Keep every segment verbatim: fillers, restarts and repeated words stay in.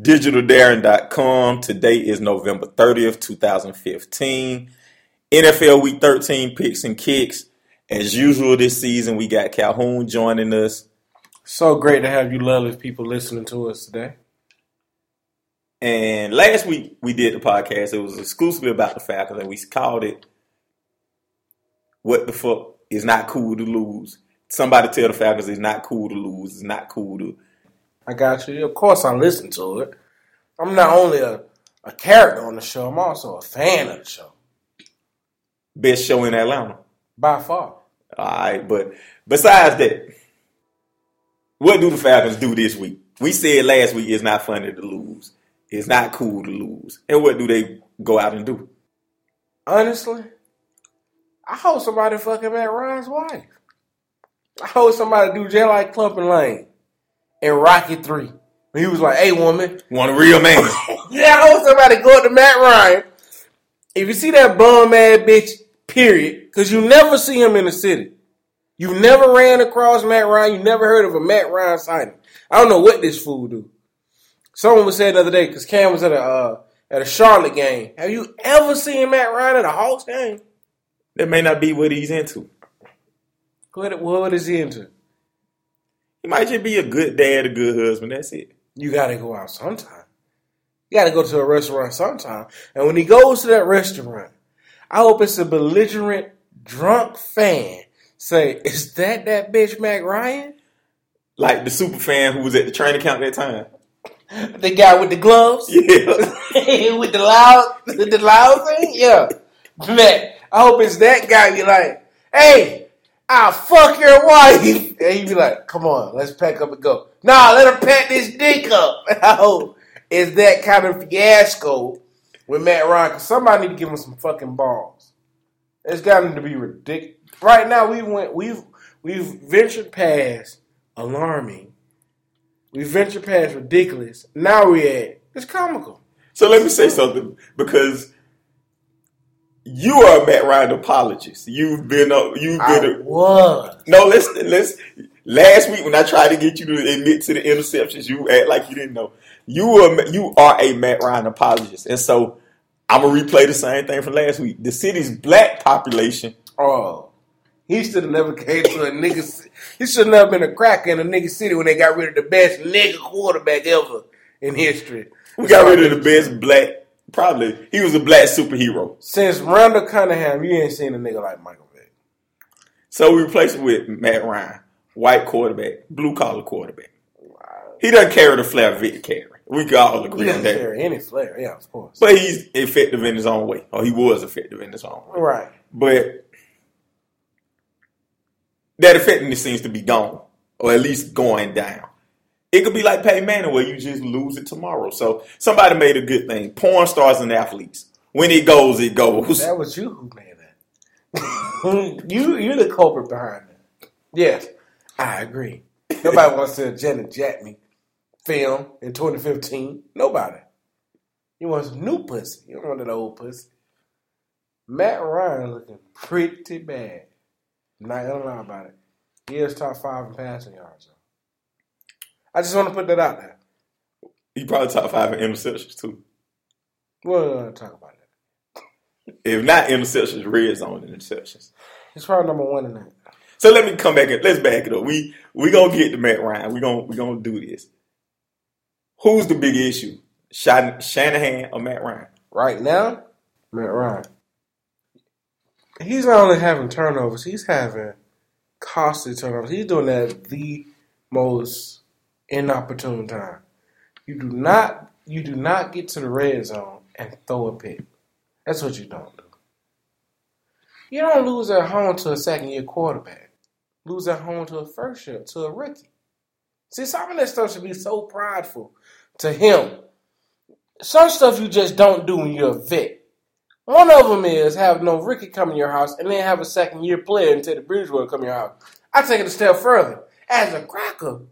Digital Darren dot com. Today is November thirtieth, twenty fifteen. N F L Week thirteen picks and kicks. As usual this season, we got Calhoun joining us. So great to have you lovely people listening to us today. And last week we did the podcast. It was exclusively about the Falcons, and we called it What the Fuck Is Not Cool to Lose. Somebody tell the Falcons it's not cool to lose. It's not cool to... I got you. Of course I listen to it. I'm not only a, a character on the show, I'm also a fan of the show. Best show in Atlanta. By far. All right, but besides that, what do the Falcons do this week? We said last week it's not funny to lose. It's not cool to lose. And what do they go out and do? Honestly, I hope somebody fucking Matt Ryan's wife. I hope somebody do just like Clumpin' Lane. In Rocky three. He was like, hey, woman. Want a real man. Yeah, I hope somebody go up to Matt Ryan. If you see that bum-ass bitch, period, because you never see him in the city. You never ran across Matt Ryan. You never heard of a Matt Ryan sighting. I don't know what this fool do. Someone was saying the other day, because Cam was at a uh, at a Charlotte game. Have you ever seen Matt Ryan at a Hawks game? That may not be what he's into. What, what is he into? He might just be a good dad, a good husband. That's it. You got to go out sometime. You got to go to a restaurant sometime. And when he goes to that restaurant, I hope it's a belligerent, drunk fan. Say, is that that bitch Mac Ryan? Like the super fan who was at the training camp that time. The guy with the gloves? Yeah. With the loud, with the loud thing? Yeah. Mac, I hope it's that guy. Be like, hey. I'll fuck your wife. And he'd be like, come on, let's pack up and go. Nah, let her pack this dick up. And I hope it's that kind of fiasco with Matt Ryan. Because somebody need to give him some fucking balls. It's gotten to be ridiculous. Right now, we went, we've we've ventured past alarming. We've ventured past ridiculous. Now we're at, it's comical. So let me say something, because... You are a Matt Ryan apologist. You've been a... You've been I a, was. No, let's... let's. Last week when I tried to get you to admit to the interceptions, you act like you didn't know. You are, you are a Matt Ryan apologist. And so, I'm going to replay the same thing from last week. The city's black population... Oh. He should have never came to a nigga... He should have never been a cracker in a nigga city when they got rid of the best nigga quarterback ever in history. We got rid of the best black... Probably. He was a black superhero. Since Randall Cunningham, you ain't seen a nigga like Michael Vick. So we replaced him with Matt Ryan. White quarterback. Blue-collar quarterback. Wow. He doesn't carry the flair Vick carry. We can all agree he on that. He doesn't carry any flair. Yeah, of course. But he's effective in his own way. Or he was effective in his own way. Right. But that effectiveness seems to be gone. Or at least going down. It could be like Peyton Manning where you just lose it tomorrow. So somebody made a good thing. Porn stars and athletes. When it goes, it goes. That was you who made that. you, you're the culprit behind that. Yes, I agree. Nobody wants to Janet Jackman film in twenty fifteen. Nobody. You want some new pussy. You don't want that old pussy. Matt Ryan looking pretty bad. I'm not going to lie about it. He is top five in passing yards. I just want to put that out there. He probably top five in interceptions, too. We'll talk about that. If not interceptions, red zone interceptions. He's probably number one in that. So let me come back and let's back it up. We we gonna get to Matt Ryan. We gonna we gonna do this. Who's the big issue, Shanahan or Matt Ryan? Right now, Matt Ryan. He's not only having turnovers; he's having costly turnovers. He's doing that at the most inopportune time. You do not you do not get to the red zone and throw a pick. That's what you don't do. You don't lose at home to a second year quarterback. Lose at home to a first year, to a rookie. See, some of that stuff should be so prideful to him. Some stuff you just don't do when you're a vet. One of them is have no rookie come in your house and then have a second-year player until the Bridgewater come in your house. I take it a step further. As a cracker,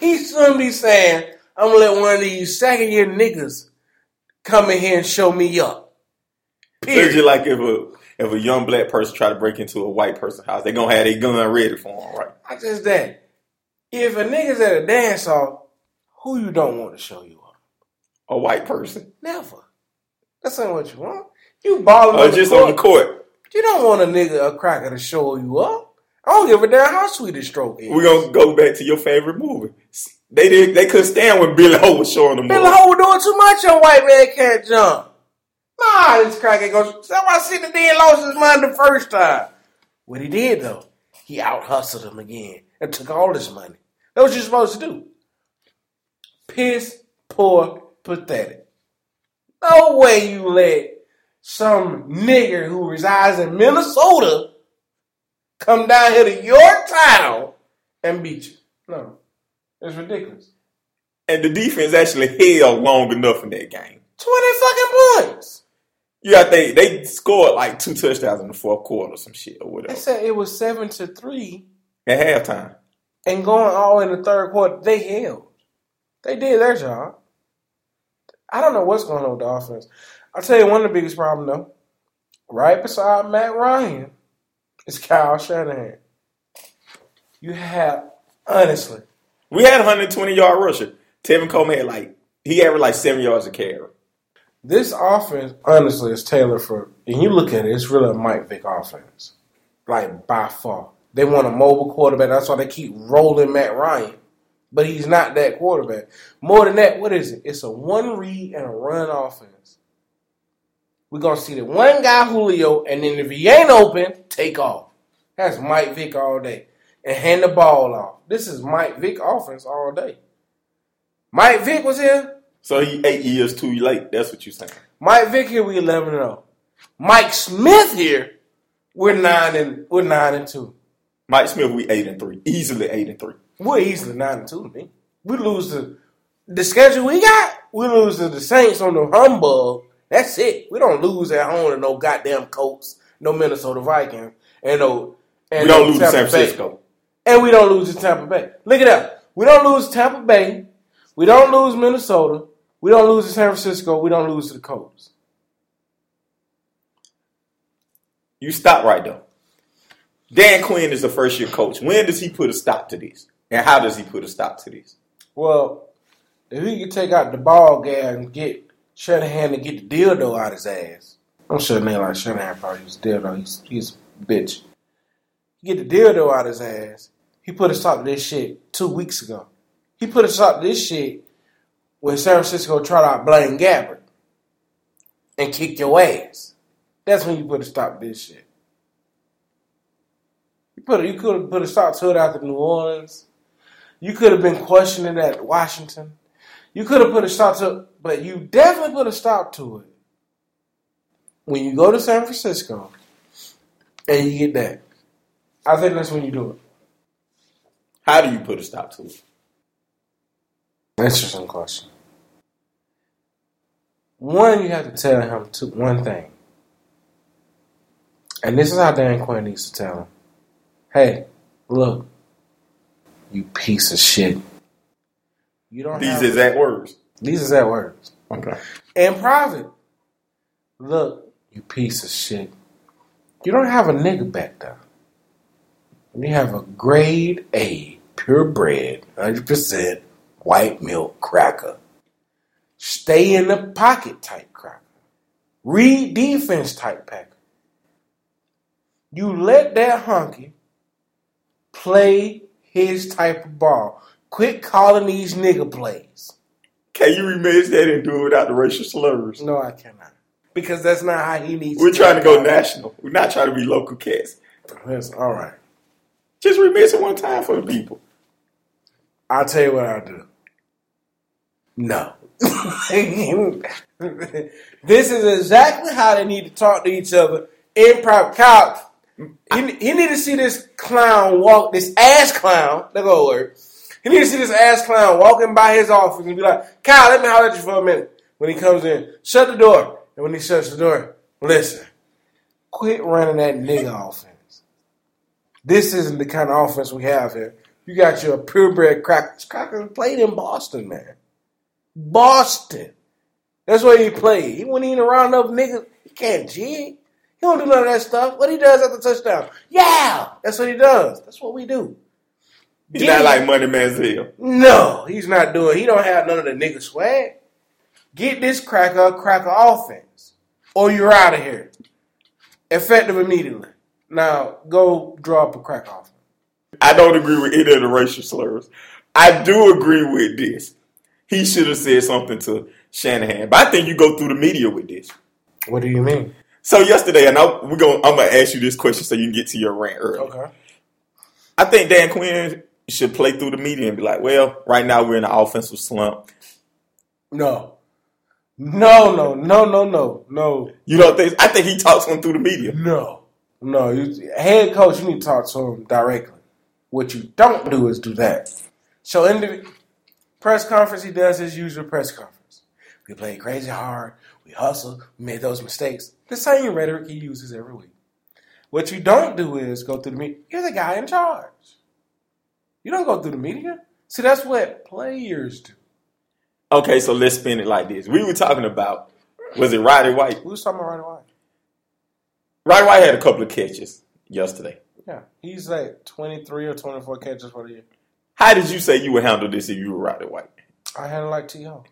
he shouldn't be saying, I'm going to let one of these second-year niggas come in here and show me up. Period. Just like if a, if a young black person try to break into a white person's house, they're going to have their gun ready for them, right? Not just that. If a nigga's at a dance-off, who you don't want to show you up? A white person. Never. That's not what you want. You balling uh, on the just court. on the court. You don't want a nigga, a cracker, to show you up. I don't give a damn how sweet his stroke is. We're going to go back to your favorite movie. They did, they couldn't stand when Billy Ho was showing them. Billy more. Ho was doing too much on White Man Can't Jump. Nah, this cracker goes. Somebody seen the dead lost his mind the first time. What he did, though, he out-hustled him again and took all his money. That's what you're supposed to do. Piss, poor, pathetic. No way you let some nigger who resides in Minnesota come down here to your town and beat you. No. It's ridiculous. And the defense actually held long enough in that game. twenty fucking points. Yeah, they, they scored like two touchdowns in the fourth quarter or some shit or whatever. They said it was seven to three. At halftime. And going all in the third quarter, they held. They did their job. I don't know what's going on with the offense. I'll tell you one of the biggest problems, though. Right beside Matt Ryan is Kyle Shanahan. You have, honestly. We had a one hundred twenty-yard rusher. Tevin Coleman had like, he averaged like seven yards a carry. This offense, honestly, is tailored for, and you look at it, it's really a Mike Vick offense. Like, by far. They want a mobile quarterback. That's why they keep rolling Matt Ryan. But he's not that quarterback. More than that, what is it? It's a one-read and a run offense. We're going to see the one guy, Julio, and then if he ain't open, take off. That's Mike Vick all day. And hand the ball off. This is Mike Vick offense all day. Mike Vick was here. So he eight years too late. That's what you're saying. Mike Vick here, we eleven and oh. Mike Smith here, we're nine and we're nine and two. Mike Smith, we eight and three. Easily eight and three. We're easily nine and two, man. We lose the the schedule we got. We lose to the Saints on the humbug. That's it. We don't lose at home to no goddamn Colts, no Minnesota Vikings, and no. And we don't no lose to San Francisco. Bay. And we don't lose to Tampa Bay. Look it up. We don't lose to Tampa Bay. We don't lose Minnesota. We don't lose to San Francisco. We don't lose to the Colts. You stop right there. Dan Quinn is a first-year coach. When does he put a stop to this? And how does he put a stop to this? Well, if he can take out the ball guy and get Shanahan to get the dildo out his ass. I'm sure a nigga like Shanahan probably used dildo. He's, he's a bitch. He get the dildo out his ass. He put a stop to this shit two weeks ago. He put a stop to this shit when San Francisco tried out Blaine Gabbert and kicked your ass. That's when you put a stop to this shit. You put you could have put a stop to it after New Orleans. You could have been questioning at Washington. You could have put a stop to it, but you definitely put a stop to it when you go to San Francisco and you get that. I think that's when you do it. How do you put a stop to it? That's just a question. One, you have to tell him to one thing. And this is how Dan Quinn needs to tell him. Hey, look, you piece of shit. You don't These have exact to, words. These exact words. Okay. In private. Look, you piece of shit. You don't have a nigga back there. You have a grade A, purebred, one hundred percent white milk cracker. Stay in the pocket type cracker. Read defense type packer. You let that honky play his type of ball. Quit calling these nigga plays. Can you remix that and do it without the racial slurs? No, I cannot. Because that's not how he needs We're to We're trying to go national. We're not trying to be local cats. That's all right. Just remix it one time for the people. I'll tell you what I'll do. No. This is exactly how they need to talk to each other in private. Kyle, He, he need to see this clown walk, this ass clown, that go word. He need to see this ass clown walking by his office and be like, Kyle, let me holler at you for a minute. When he comes in, shut the door. And when he shuts the door, listen, quit running that nigga offense. This isn't the kind of offense we have here. You got your purebred Crackers. Crackers played in Boston, man. Boston. That's where he played. He went in around enough niggas. He can't jig. He don't do none of that stuff. What he does at the touchdown. Yeah! That's what he does. That's what we do. He's Giddy. Not like Money Manziel. No, he's not doing. He don't have none of the nigga swag. Get this cracker a cracker offense. Or you're out of here. Effective immediately. Now, go draw up a cracker offense. I don't agree with any of the racial slurs. I do agree with this. He should have said something to Shanahan. But I think you go through the media with this. What do you mean? So yesterday, and I, we're gonna, I'm going to ask you this question so you can get to your rant early. Okay. I think Dan Quinn should play through the media and be like, well, right now we're in an offensive slump. No. No, no, no, no, no, no. You don't think? I think he talks him through the media. No. No. You, head coach, you need to talk to him directly. What you don't do is do that. So in the press conference, he does his usual press conference. We played crazy hard. We hustled. We made those mistakes. The same rhetoric he uses every week. What you don't do is go through the media. You're the guy in charge. You don't go through the media. See, that's what players do. Okay, so let's spin it like this. We were talking about, was it Roddy White? We were talking about Roddy White. Roddy White had a couple of catches yesterday. Yeah, he's like twenty-three or twenty-four catches for the year. How did you say you would handle this if you were Roddy White? I handle like T O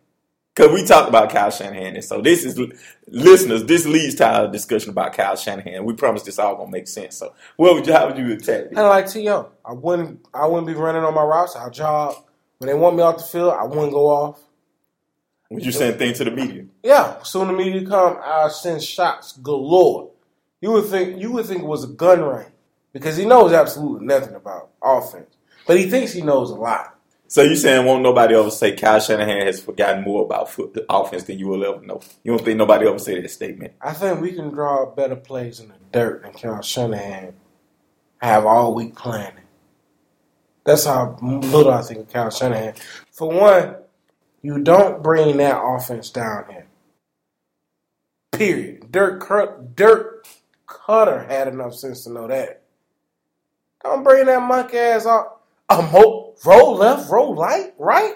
Because we talked about Kyle Shanahan. And so this is, listeners, this leads to our discussion about Kyle Shanahan. We promise this all going to make sense. So what would you, how would you attack this? I like T O I wouldn't, I wouldn't be running on my routes. I'll jog. When they want me off the field, I wouldn't go off. Would you send things to the media? Yeah. Soon the media come, I'll send shots galore. You would think, you would think it was a gun range because he knows absolutely nothing about offense. But he thinks he knows a lot. So you saying won't nobody ever say Kyle Shanahan has forgotten more about foot offense than you will ever know? You don't think nobody ever say that statement? I think we can draw better plays in the dirt than Kyle Shanahan have all week planning. That's how little I think of Kyle Shanahan. For one, you don't bring that offense down here. Period. Dirk, Dirk Cutter had enough sense to know that. Don't bring that monkey ass off. A mo- roll left, roll light, right?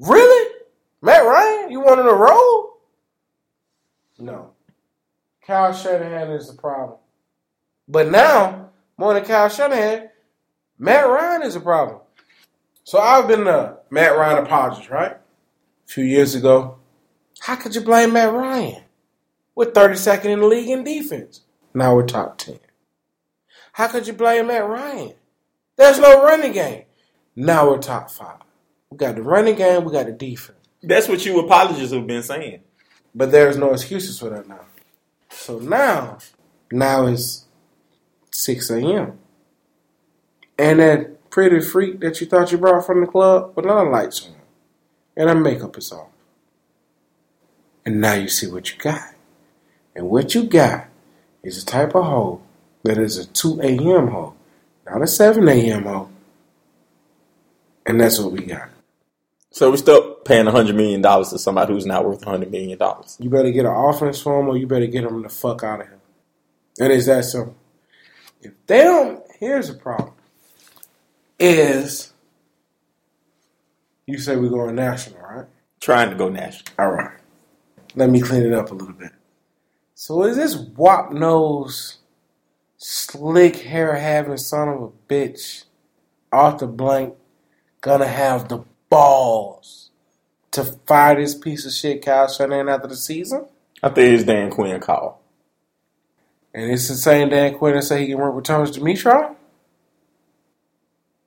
Really? Matt Ryan, you wanted to roll? No. Kyle Shanahan is the problem. But now, more than Kyle Shanahan, Matt Ryan is a problem. So I've been a Matt Ryan apologist, right? A few years ago. How could you blame Matt Ryan? We're thirty-second in the league in defense. Now we're top ten. How could you blame Matt Ryan? There's no running game. Now we're top five. We got the running game. We got the defense. That's what you apologists have been saying. But there's no excuses for that now. So now, now it's six a.m. And that pretty freak that you thought you brought from the club, but now the lights on. And her makeup is off. And now you see what you got. And what you got is a type of hoe that is a two a.m. hoe. Not a seven a.m. ho. And that's what we got. So we're still paying one hundred million dollars to somebody who's not worth one hundred million dollars. You better get an offense for him or you better get him the fuck out of here. And it's that simple. If they don't, here's the problem. Is, you say we're going national, right? Trying to go national. All right. Let me clean it up a little bit. So is this wop-nosed, slick hair having son of a bitch, Arthur Blank, gonna have the balls to fire this piece of shit Kyle Shanahan after the season? I think it's Dan Quinn call. And it's the same Dan Quinn that say he can work with Thomas Dimitroff?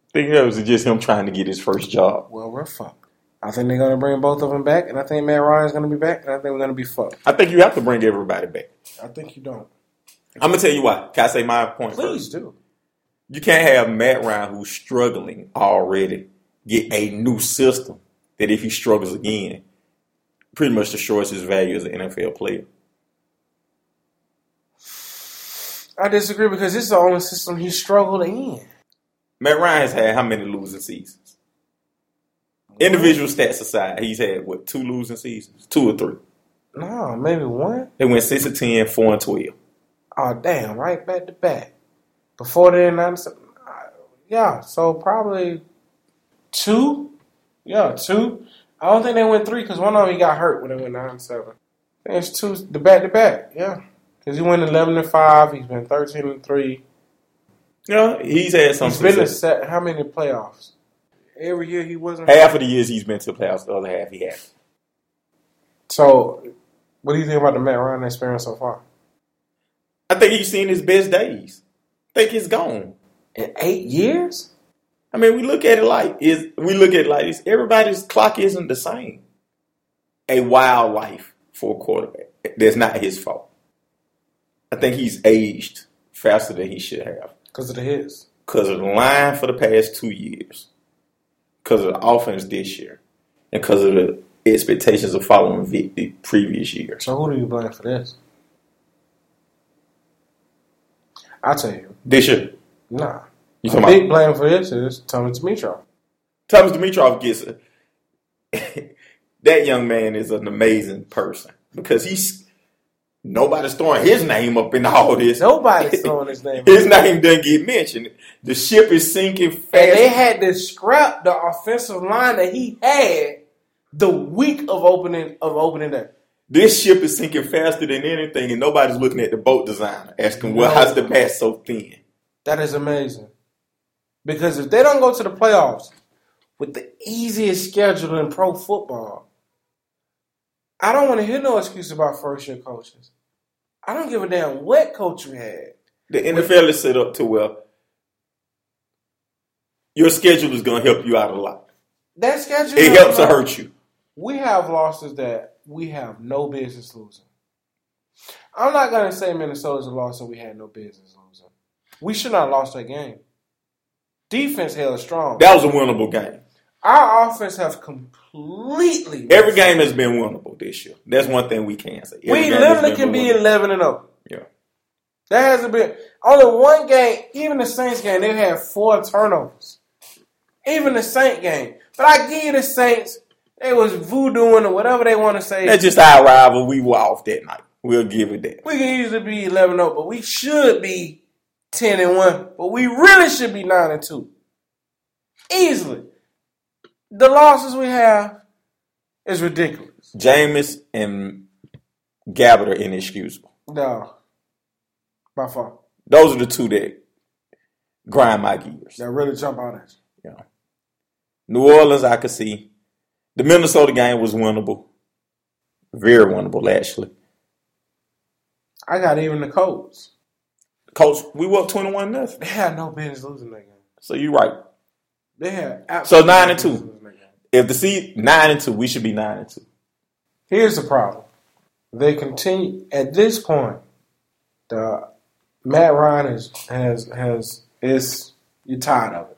I think that was just him trying to get his first job. Well, we're fucked. I think they're gonna bring both of them back, and I think Matt Ryan's gonna be back, and I think we're gonna be fucked. I think you have to bring everybody back. I think you don't. I'm going to tell you why. Can I say my point Please first? Please do. You can't have Matt Ryan, who's struggling already, get a new system that if he struggles again, pretty much destroys his value as an N F L player. I disagree because it's the only system he struggled in. Matt Ryan has had how many losing seasons? Individual stats aside, he's had, what, two losing seasons? Two or three? No, maybe one. They went six and ten, four and twelve. Oh, damn, right back to back. Before then, I'm yeah, so probably two. Yeah, two. I don't think they went three because one of them he got hurt when they went nine and seven. I think it's two, the back-to-back, yeah. Because he went eleven and five, he's been thirteen and three. Yeah, he's had some success. He's been to set, how many playoffs? Every year he wasn't. Half of the years he's been to the playoffs, the other half he hasn't. So, what do you think about the Matt Ryan experience so far? I think he's seen his best days. I think he's gone. In eight years? I mean, we look at it like, is we look at it like this. Everybody's clock isn't the same. A wild life for a quarterback. That's not his fault. I think he's aged faster than he should have. Because of the hits. Because of the line for the past two years. Because of the offense this year. And because of the expectations of following Vick the previous year. So who do you blame for this? I'll tell you. This year? Nah. You talking about? Big blame for this is Thomas Dimitroff. Thomas Dimitroff gets a that young man is an amazing person because he's nobody's throwing his name up in all this. Nobody's throwing his name up. His name doesn't get mentioned. The ship is sinking fast. And they had to scrap the offensive line that he had the week of opening of opening day. This ship is sinking faster than anything, and nobody's looking at the boat designer asking, well, how's the mast so thin? That is amazing. Because if they don't go to the playoffs with the easiest schedule in pro football, I don't want to hear no excuse about first-year coaches. I don't give a damn what coach you had. The N F L is set up to, well, your schedule is going to help you out a lot. That schedule... It helps to hurt you. We have losses that we have no business losing. I'm not going to say Minnesota's a loss that we had no business losing. We should not have lost that game. Defense held strong. That was a winnable game. Our offense have completely... Every game has been winnable this year. That's one thing we can say. Every we literally can be eleven and oh. Yeah. That hasn't been... Only one game, even the Saints game, they had four turnovers. Even the Saints game. But I give you the Saints, they was voodooing or whatever they want to say. That's just our rival. We were off that night. We'll give it that. We can usually be eleven and oh, but we should be ten and one. But we really should be nine and two. Easily. The losses we have is ridiculous. Jameis and Gabbert are inexcusable. No. By far. Those are the two that grind my gears. That really jump out at you. Yeah. New Orleans, I could see. The Minnesota game was winnable. Very winnable, actually. I got even the Colts. Colts, we were up twenty-one nothing. They had no business losing that game. So you're right. They had absolutely no business losing that game. So nine and two. If the seed nine and two, we should be nine and two. Here's the problem: they continue at this point. The Matt Ryan is, has has is you're tired of it.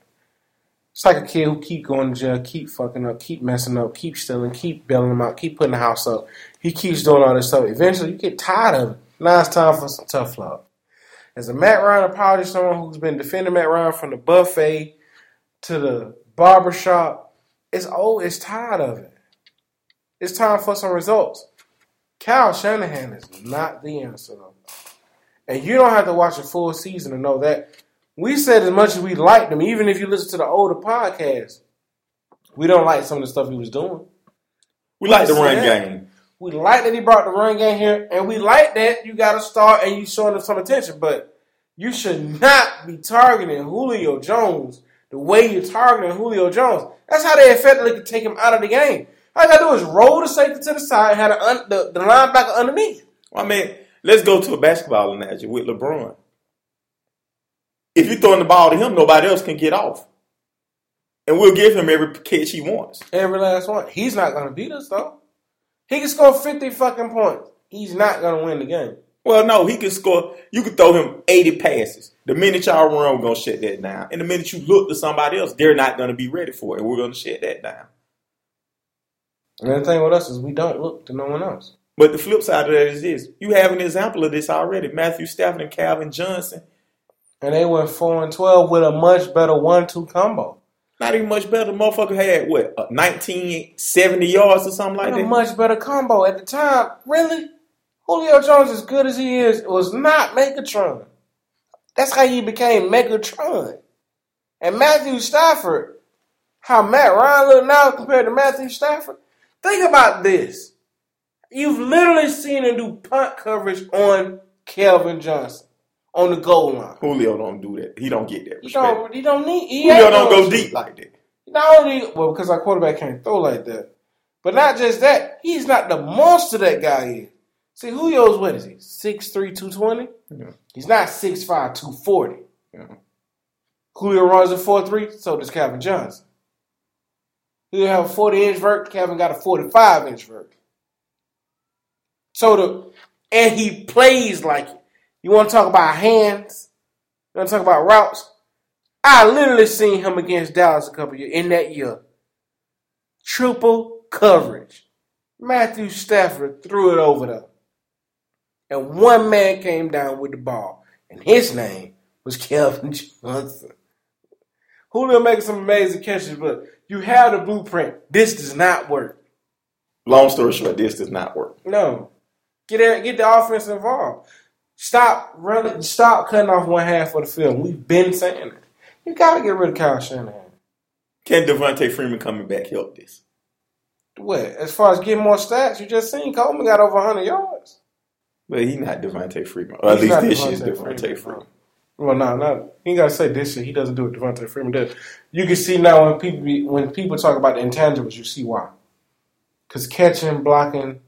It's like a kid who keep going to jail, keep fucking up, keep messing up, keep stealing, keep bailing them out, keep putting the house up. He keeps doing all this stuff. Eventually, you get tired of it. Now it's time for some tough love. As a Matt Ryan apologist, someone who's been defending Matt Ryan from the buffet to the barbershop. It's old. It's tired of it. It's time for some results. Kyle Shanahan is not the answer, though. And you don't have to watch a full season to know that. We said as much as we liked him, even if you listen to the older podcasts, we don't like some of the stuff he was doing. We like the run game. We like that he brought the run game here, and we like that you got to start and you showing him some attention. But you should not be targeting Julio Jones the way you're targeting Julio Jones. That's how they effectively could take him out of the game. All you got to do is roll the safety to the side, had un- the, the linebacker underneath. Well, I mean, let's go to a basketball analogy with LeBron. If you're throwing the ball to him, nobody else can get off. And we'll give him every catch he wants. Every last one. He's not going to beat us, though. He can score fifty fucking points. He's not going to win the game. Well, no, he can score. You can throw him eighty passes. The minute y'all run, we're going to shut that down. And the minute you look to somebody else, they're not going to be ready for it. We're going to shut that down. And the thing with us is we don't look to no one else. But the flip side of that is this. You have an example of this already. Matthew Stafford and Calvin Johnson. And they went four and twelve with a much better one two combo. Not even much better. The motherfucker had, what, nineteen seventy yards or something like that? A much better combo. At the time, really, Julio Jones, as good as he is, was not Megatron. That's how he became Megatron. And Matthew Stafford, how Matt Ryan look now compared to Matthew Stafford? Think about this. You've literally seen him do punt coverage on Calvin Johnson on the goal line. Julio don't do that. He don't get that. He don't, he don't need. He Julio don't go deep like that. Not only well because our quarterback can't throw like that, but not just that. He's not the monster that guy is. See, Julio's what is he? six three, two twenty Yeah. He's not six five, two forty Yeah. Julio runs a four three so does Calvin Johnson. He'll have a forty-inch vert. Calvin got a forty-five-inch vert. So the and he plays like it. You want to talk about hands? You want to talk about routes? I literally seen him against Dallas a couple years in that year. Triple coverage. Matthew Stafford threw it over them. And one man came down with the ball. And his name was Calvin Johnson. Julio makes some amazing catches, but you have the blueprint. This does not work. Long story short, this does not work. No. Get there, get the offense involved. Stop running. Stop cutting off one half of the field. We've been saying it. You got to get rid of Kyle Shanahan. Can Devonta Freeman coming back help this? What? As far as getting more stats, you just seen Coleman got over one hundred yards. But he's not Devonta Freeman. Or at he's least this year's Devonta Freeman. Freeman. Well, no, nah, no. Nah. You got to say this year he doesn't do what Devonta Freeman does. You can see now when people be, when people talk about the intangibles, you see why. Because catching, blocking,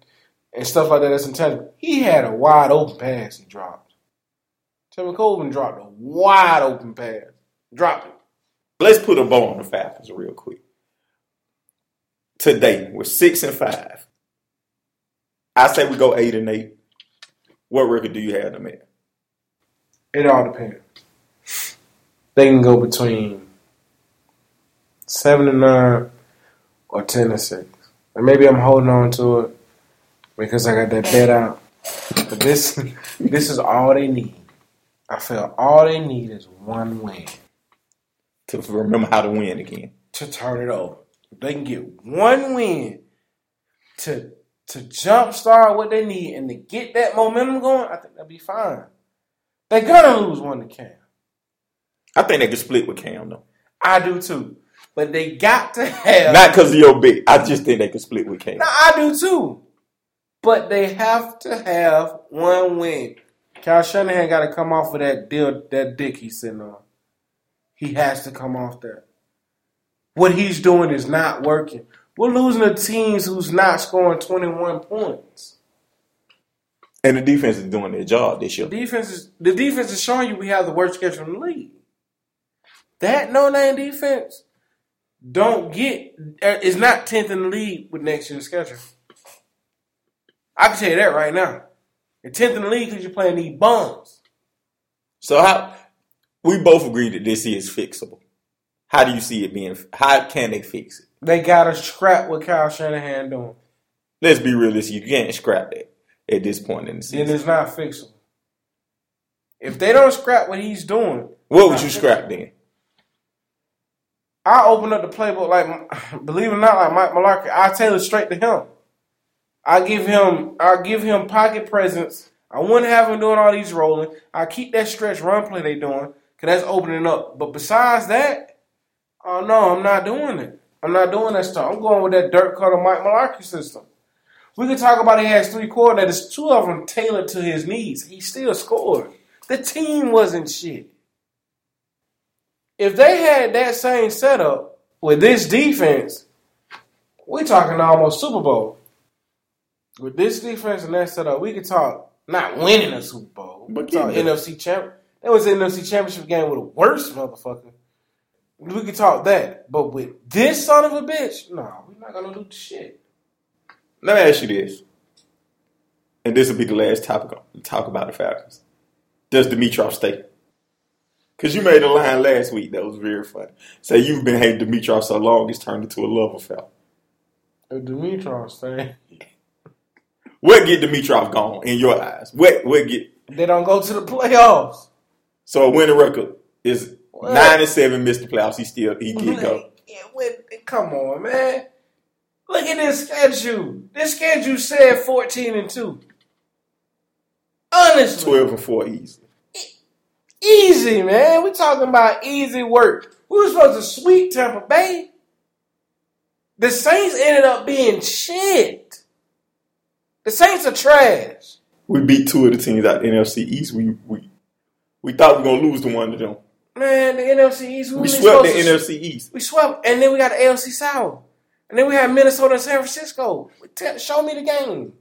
and stuff like that, that's intangible. He had a wide open pass he dropped. Tevin Coleman dropped a wide open pass. Dropped it. Let's put a bow on the Falcons real quick. Today, we're six and five. I say we go eight and eight. What record do you have to make? It all depends. They can go between seven and nine or ten and six. And maybe I'm holding on to it. Because I got that bet out. But this this is all they need. I feel all they need is one win. To remember how to win again. To turn it over. If they can get one win to to jumpstart what they need and to get that momentum going, I think they'll be fine. They're going to lose one to Cam. I think they can split with Cam, though. I do, too. But they got to have... Not because of your bet. I just think they can split with Cam. No, I do, too. But they have to have one win. Kyle Shanahan got to come off of that deal, that dick he's sitting on. He has to come off that. What he's doing is not working. We're losing to teams who's not scoring twenty-one points. And the defense is doing their job this year. The defense is, the defense is showing you we have the worst schedule in the league. That no-name defense don't get is not tenth in the league with next year's schedule. I can tell you that right now. You're tenth in the league because you're playing these bums. So how we both agree that this is fixable. How do you see it being? How can they fix it? They got to scrap what Kyle Shanahan doing. Let's be realistic. You can't scrap that at this point in the season. Then it's not fixable. If they don't scrap what he's doing. What would you scrap then? I open up the playbook like, believe it or not, like Mike Mularkey. I tailor straight to him. I give him I give him pocket presence. I wouldn't have him doing all these rolling. I keep that stretch run play they doing because that's opening up. But besides that, oh, no, I'm not doing it. I'm not doing that stuff. I'm going with that dirt cutter Mike Mularkey system. We can talk about he has three coordinators. Two of them tailored to his needs. He still scored. The team wasn't shit. If they had that same setup with this defense, we're talking almost Super Bowl. With this defense and that setup, we could talk not winning a Super Bowl. We could talk N F C Championship. That was an N F C Championship game with the worst motherfucker. We could talk that. But with this son of a bitch, no, nah, we're not going to do shit. Let me ask you this. And this will be the last topic to talk about the Falcons. Does Dimitroff stay? Because you made a line last week that was very funny. Say you've been hating Dimitroff so long, it's turned into a love affair. If Dimitroff stay... What get Dimitroff gone in your eyes? What what get? They don't go to the playoffs. So a winning record is what? nine and seven. Missed the playoffs. He still he get go. Come on, man. Look at this schedule. This schedule said fourteen and two. Honestly, twelve and four easy. Easy, man. We're talking about easy work. We were supposed to sweep Tampa Bay. The Saints ended up being shit. The Saints are trash. We beat two of the teams out of the N F C East. We we we thought we were gonna lose the one to them. Man, the N F C East. We, we swept the N F C East. We swept, and then we got the A F C South, and then we had Minnesota and San Francisco. T- show me the game.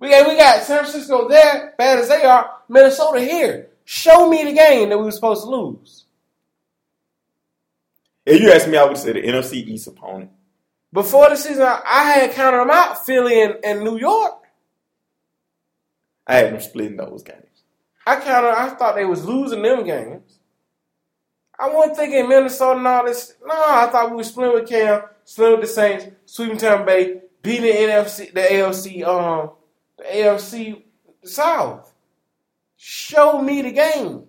We got we got San Francisco there, bad as they are. Minnesota here. Show me the game that we were supposed to lose. If you asked me, I would say the N F C East opponent. Before the season, I had counted them out, Philly and, and New York. I had them splitting those games. I counted, I thought they was losing them games. I wasn't thinking Minnesota and all this. No, I thought we were splitting with Cam, splitting with the Saints, sweeping Tampa Bay, beating the N F C, the A F C, um, the A F C South. Show me the game.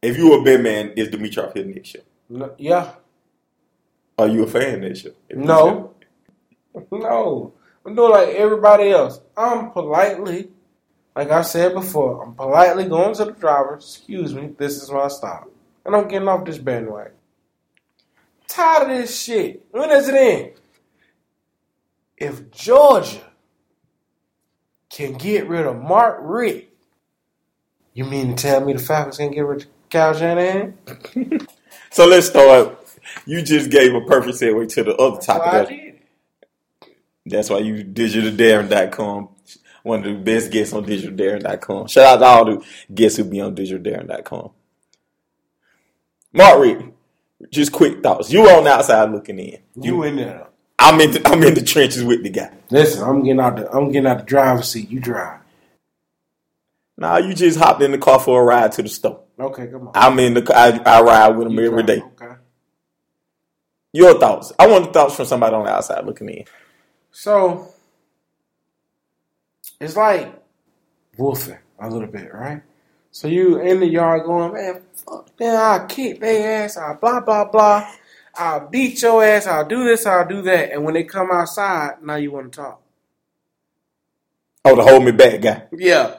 If you a big man, is Dimitroff here next year? No, yeah. Are you a fan next year? No. No. I'm doing like everybody else. I'm politely, like I said before, I'm politely going to the driver. Excuse me, this is my stop. And I'm getting off this bandwagon. I'm tired of this shit. When does it end? If Georgia can get rid of Mark Richt, you mean to tell me the Falcons can get rid of Kyle Shanahan? So let's start. You just gave a perfect segue to the other That's topic. Why That's why you digital darren dot com. One of the best guests on digital darren dot com. Shout out to all the guests who be on digital darren dot com. Mark Richt, just quick thoughts. You on the outside looking in. You, you in there. I'm in. The, I'm in the trenches with the guy. Listen, I'm getting out the. I'm getting out the driver's seat. You drive. Nah, you just hopped in the car for a ride to the store. Okay, come on. I'm in the. I, I ride with him you every drive. day. Okay. Your thoughts. I want the thoughts from somebody on the outside looking in. So, it's like wolfing a little bit, right? So you in the yard going, man, fuck them, I'll kick their ass, I'll blah, blah, blah. I'll beat your ass, I'll do this, I'll do that. And when they come outside, now you want to talk. Oh, the hold me back guy. Yeah.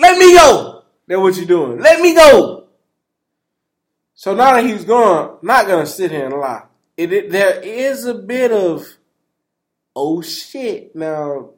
Let me go. That's what you're doing. Let me go. So now that he's gone, not going to sit here and lie. It, it, there is a bit of, oh shit, now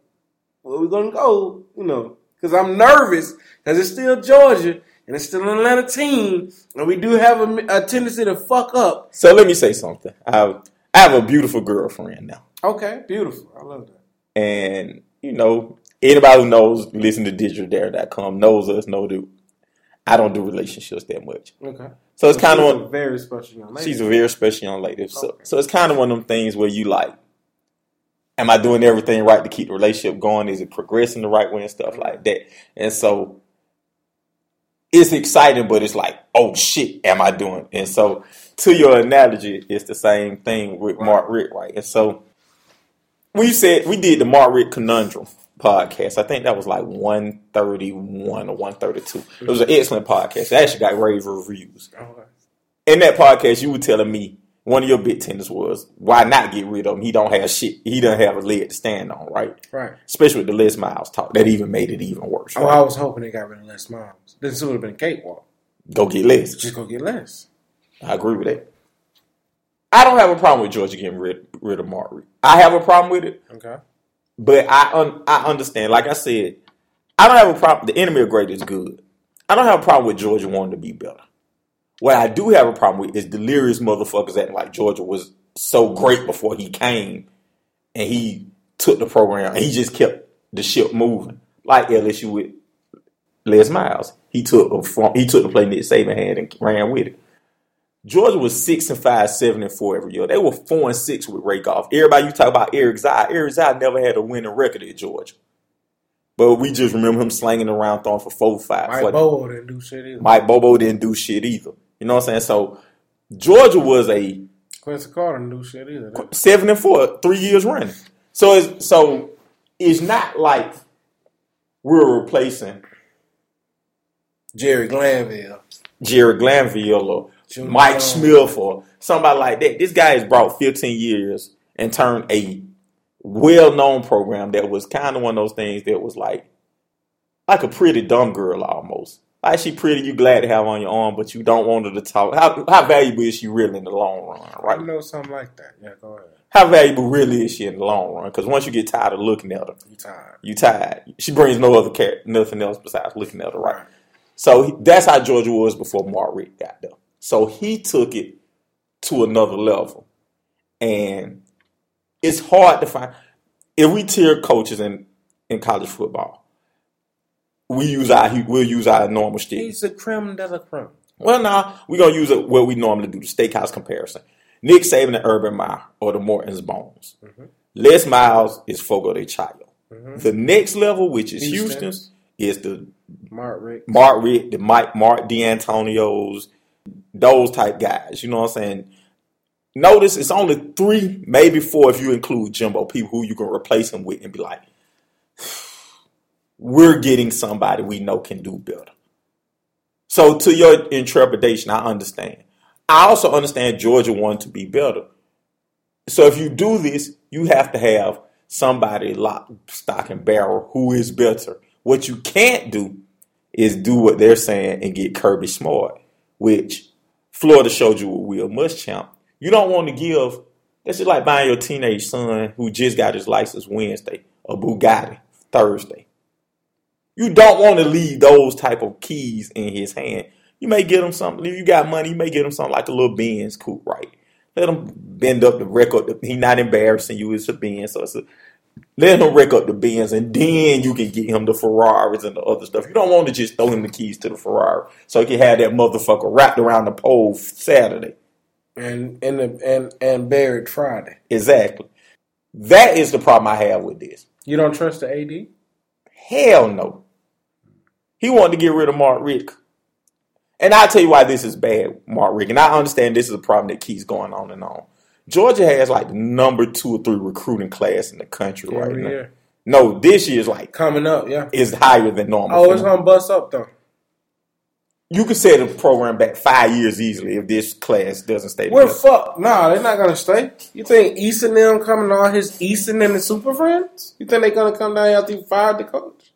where we gonna go? You know, because I'm nervous because it's still Georgia and it's still an Atlanta team, and we do have a, a tendency to fuck up. So let me say something. I have, I have a beautiful girlfriend now. Okay, beautiful. I love that. And you know, anybody who knows, listen to digital dare dot com knows us. Know that I don't do relationships that much. Okay. So it's kind of one. Very special young lady. She's a very special young lady. Okay. So, so it's kind of one of them things where you like, am I doing everything right to keep the relationship going? Is it progressing the right way and stuff like that? And so it's exciting, but it's like, oh shit, am I doing? And so to your analogy, it's the same thing with Mark Richt, right? And so we said we did the Mark Richt Conundrum podcast. I think that was like one thirty-one or one thirty-two. It was an excellent podcast. It actually got rave reviews. In that podcast, you were telling me one of your big tenders was, why not get rid of him? He don't have shit. He doesn't have a leg to stand on, right? Right. Especially with the Les Miles talk. That even made it even worse. Oh, right? I was hoping they got rid of Les Miles. This would have been a cakewalk. Go get Les. Just go get Les. I agree with that. I don't have a problem with Georgia getting rid, rid of Mark Richt. I have a problem with it. Okay. But I un, I understand. Like I said, I don't have a problem. The enemy of great is good. I don't have a problem with Georgia wanting to be better. What I do have a problem with is delirious motherfuckers acting like Georgia was so great before he came and he took the program and he just kept the ship moving. Like L S U with Les Miles. He took a, he took the play Nick Saban had and ran with it. Georgia was six and five, seven and four every year. They were four and six with Ray Goff. Everybody you talk about Eric Zy, Eric Zy never had a winning record at Georgia. But we just remember him slanging around throwing for four or five. Mike Bobo didn't do shit either. Mike Bobo didn't do shit either. You know what I'm saying? So, Georgia was a... Quincy Carter didn't do shit either. Seven and four, three years running. So, it's, so it's not like we're replacing Jerry Glanville. Jerry Glanville or Jim Mike Brown. Smith or somebody like that. This guy has brought fifteen years and turned a well-known program that was kind of one of those things that was like, like a pretty dumb girl almost. Like she pretty, you glad to have on your arm, but you don't want her to talk. How how valuable is she really in the long run, right? You know, something like that. Yeah, go ahead. How valuable really is she in the long run? Because once you get tired of looking at her, you tired. You tired. She brings no other care, nothing else besides looking at her, right? right. So that's how Georgia was before Mark Richt got there. So he took it to another level, and it's hard to find. If we tier coaches in, in college football, we use our we'll use our normal shtick. He's a creme de la creme. Well, nah, we're gonna use it what we normally do, the steakhouse comparison. Nick Saban and Urban Meyer are the Morton's bones. Mm-hmm. Les Miles is Fogo de Chio. Mm-hmm. The next level, which is Houston's, Houston's is the Mark Richt, Mark Richt, the Mike Mark D'Antonios, those type guys. You know what I'm saying? Notice it's only three, maybe four, if you include Jimbo, people who you can replace him with and be like, we're getting somebody we know can do better. So to your intrepidation, I understand. I also understand Georgia wanted to be better. So if you do this, you have to have somebody lock, stock, and barrel who is better. What you can't do is do what they're saying and get Kirby Smart, which Florida showed you with Will Muschamp. You don't want to give, that's just like buying your teenage son who just got his license Wednesday, a Bugatti Thursday. You don't want to leave those type of keys in his hand. You may get him something. If you got money, you may get him something like a little Benz coupe, right? Let him bend up the record. He's not embarrassing you. It's a Benz. So it's a, let him wreck up the Benz, and then you can get him the Ferraris and the other stuff. You don't want to just throw him the keys to the Ferrari so he can have that motherfucker wrapped around the pole Saturday. And and the, and, and buried Friday. Exactly. That is the problem I have with this. You don't trust the A D? Hell no. He wanted to get rid of Mark Richt. And I'll tell you why this is bad, Mark Richt. And I understand this is a problem that keeps going on and on. Georgia has like the number two or three recruiting class in the country yeah, right now. Yeah. No, this year is like... Coming up, yeah. Is higher than normal. Oh, it's going to bust up, though. You could set the program back five years easily if this class doesn't stay. We're fucked. Nah, they're not going to stay. You think Easton them coming on his Easton and the Super Friends? You think they're going to come down here after you fired the coach?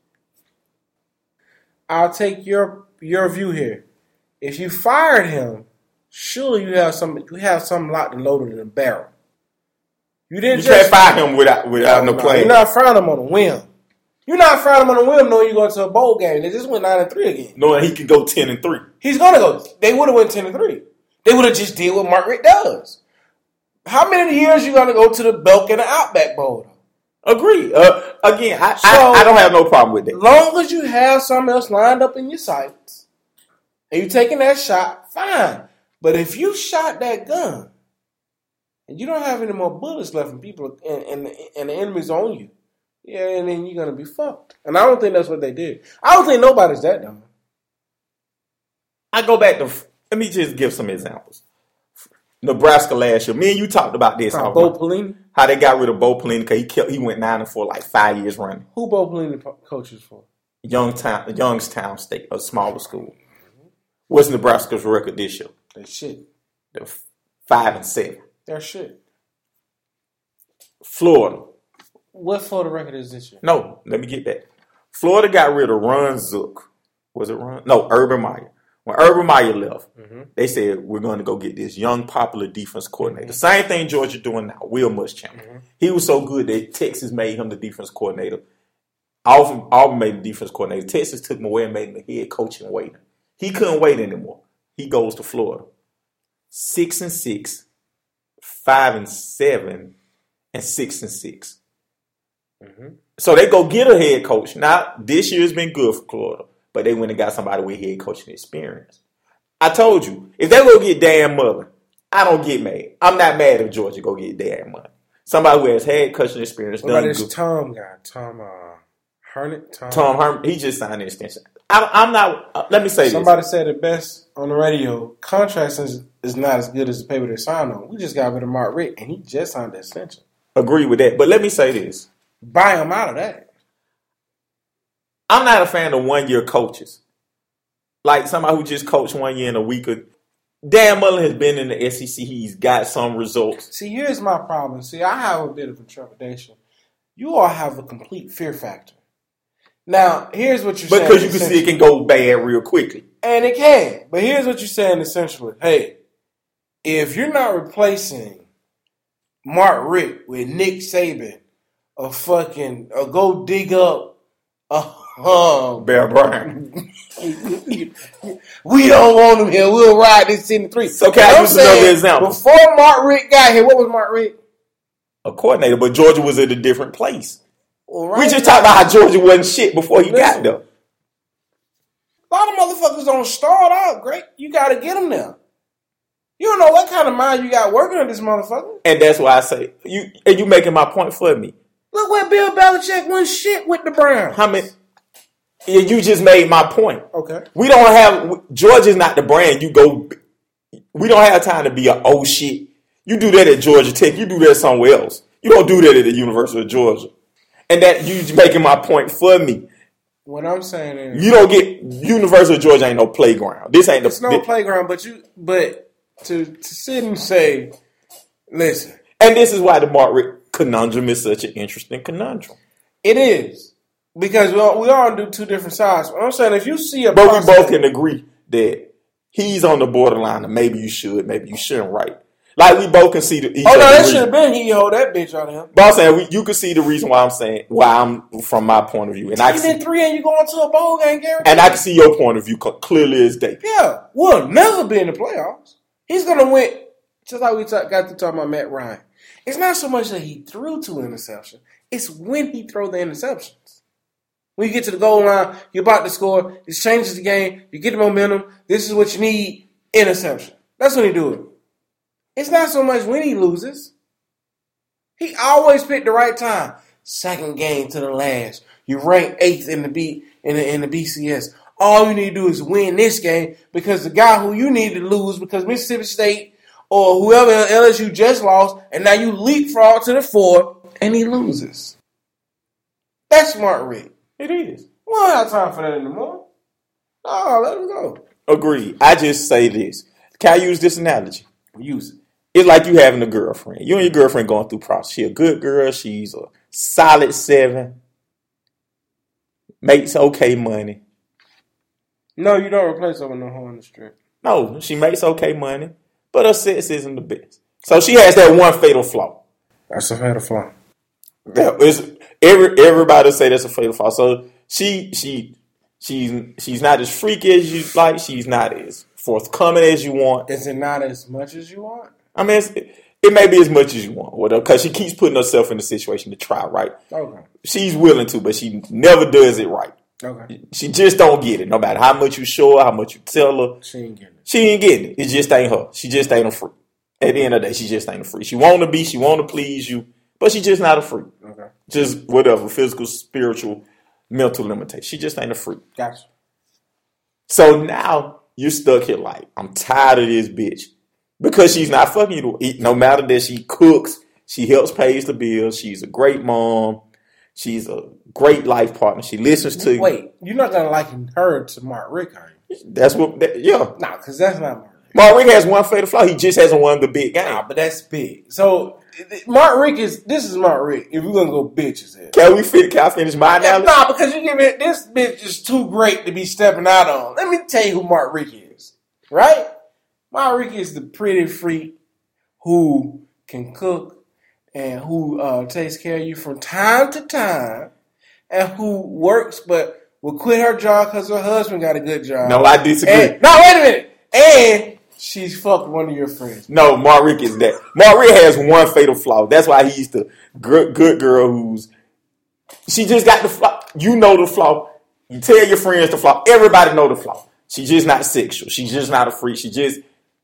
I'll take your your view here. If you fired him, surely you have some you have something locked and loaded in the barrel. You didn't you just can't fire him without without no, no plan. You're not firing him on a whim. You're not firing him on a whim knowing you're going to a bowl game. They just went nine and three again. Knowing he could go ten and three. He's gonna go. They would have went ten and three. They would have just did what Mark Richt does. How many years you gonna go to the Belk and the Outback Bowl? Agree. Uh, again, I, so, I I don't have no problem with that. As long as you have something else lined up in your sights and you're taking that shot, fine. But if you shot that gun and you don't have any more bullets left and people and, and, and the enemy's on you, yeah, and then you're going to be fucked. And I don't think that's what they did. I don't think nobody's that dumb. I go back to, let me just give some examples. Nebraska last year. Me and you talked about this. How Bo Pelini? How they got rid of Bo Pelini because he kept, he went nine and four like five years running. Who Bo Pelini coaches for? Youngstown, Youngstown State, a smaller school. Mm-hmm. What's Nebraska's record this year? They're shit. They're five and seven. They're shit. Florida. What Florida record is this year? No, let me get that. Florida got rid of Ron Zook. Was it Ron? No, Urban Meyer. When Urban Meyer left, mm-hmm. they said, we're going to go get this young, popular defense coordinator. Mm-hmm. The same thing Georgia doing now, Will Muschamp. Mm-hmm. He was so good that Texas made him the defense coordinator. Auburn, Auburn made the defense coordinator. Texas took him away and made him the head coach and waiting. He couldn't wait anymore. He goes to Florida. Six and six, five and seven, and six and six. Mm-hmm. So they go get a head coach. Now, this year has been good for Florida. But they went and got somebody with head coaching experience. I told you, if they go get Dan Mullen, I don't get mad. I'm not mad if Georgia go get Dan Mullen. Somebody who has head coaching experience. What about this good. Tom guy? Tom uh, Herman? Tom, Tom Herman. He just signed an extension. I, I'm not. Uh, let me say Somebody this. Somebody said it best on the radio. Contracts is, is not as good as the paper they signed on. We just got rid of Mark Richt, and he just signed the extension. Agree with that. But let me say this. buy him out of that. I'm not a fan of one-year coaches. Like somebody who just coached one year in a week. Or, Dan Mullen has been in the S E C. He's got some results. See, here's my problem. See, I have a bit of interpretation. You all have a complete fear factor. Now, here's what you're because saying. Because you can see it can go bad real quickly. And it can. But here's what you're saying essentially. Hey, if you're not replacing Mark Richt with Nick Saban, a fucking, a go dig up a um, Bear Bryant. We don't want him here. We'll ride this team to three. So okay, I use another example. Before Mark Richt got here, what was Mark Richt? A coordinator, but Georgia was at a different place. Well, right we just now, talked about how Georgia wasn't shit before he listen, got there. A lot of motherfuckers don't start out great. You got to get them there. You don't know what kind of mind you got working on this motherfucker. And that's why I say, you and you making my point for me. Look where Bill Belichick went shit with the Browns. How many? You just made my point. Okay. We don't have, Georgia's not the brand. You go, we don't have time to be an oh shit. You do that at Georgia Tech. You do that somewhere else. You don't do that at the University of Georgia. And that you making my point for me. What I'm saying is, you don't get, University of Georgia ain't no playground. This ain't the. It's no this, playground, but you, but to, to sit and say, listen. And this is why the Mark Richt conundrum is such an interesting conundrum. It is. Because we all, we all do two different sides. What I'm saying, if you see a but process, we both can agree that he's on the borderline and maybe you should, maybe you shouldn't, right? Like, we both can see the. Oh, no, that should have been he hold that bitch on him. But I'm saying, we, you can see the reason why I'm saying, why I'm from my point of view. And I can see, three and you going to a bowl game, Gary. And I can see your point of view clearly as day. Yeah, we'll never be in the playoffs. He's going to win, just like we talk, got to talk about Matt Ryan. It's not so much that he threw two interceptions. It's when he throw the interception. When you get to the goal line, you're about to score. It changes the game. You get the momentum. This is what you need. Interception. That's when he do it. It's not so much when he loses. He always picked the right time. Second game to the last. You rank eighth in the B in the, in the B C S. All you need to do is win this game because the guy who you need to lose because Mississippi State or whoever L S U just lost, and now you leapfrog to the four and he loses. That's Mark Richt. It is. We don't have time for that anymore. Oh, let him go. Agreed. I just say this. Can I use this analogy? Use it. It's like you having a girlfriend. You and your girlfriend going through problems. She a good girl. She's a solid seven. Makes okay money. No, you don't replace her with no hoe in the street. No, she makes okay money, but her sex isn't the best. So she has that one fatal flaw. That's a fatal flaw. That is. Every everybody say that's a fatal flaw. So she she she's she's not as freaky as you like. She's not as forthcoming as you want. Is it not as much as you want? I mean, it's, it, it may be as much as you want, because she keeps putting herself in a situation to try. Right? Okay. She's willing to, but she never does it right. Okay. She just don't get it. No matter how much you show her, how much you tell her, she ain't getting it. She ain't getting it. It just ain't her. She just ain't a freak. At the end of the day, she just ain't a freak. She want to be. She want to please you. But she's just not a freak. Okay. Just whatever, physical, spiritual, mental limitation. She just ain't a freak. Gotcha. So now you're stuck here like, I'm tired of this bitch. Because she's not fucking you to eat. No matter that she cooks, she helps pays the bills, she's a great mom, she's a great life partner, she listens to you. Wait, you're not going to liken her to Mark Richt, are you? That's what, that, yeah. Nah, because that's not Mark Richt. Mark Richt has one fatal flaw. He just hasn't won the big game. Nah, but that's big. So... Mark Richt is, this is Mark Richt. If we're going to go bitches here. Can we fit, can I finish my analysis? Nah, because you give it, this bitch is too great to be stepping out on. Let me tell you who Mark Richt is. Right? Mark Richt is the pretty freak who can cook and who uh, takes care of you from time to time and who works but will quit her job because her husband got a good job. No, I disagree. And, no, wait a minute. And... she's fucked one of your friends. No, Mark Richt is that. Mark Richt has one fatal flaw. That's why he's the good, good girl who's... she just got the flaw. You know the flaw. You tell your friends the flaw. Everybody know the flaw. She's just not sexual. She's just not a freak. She just...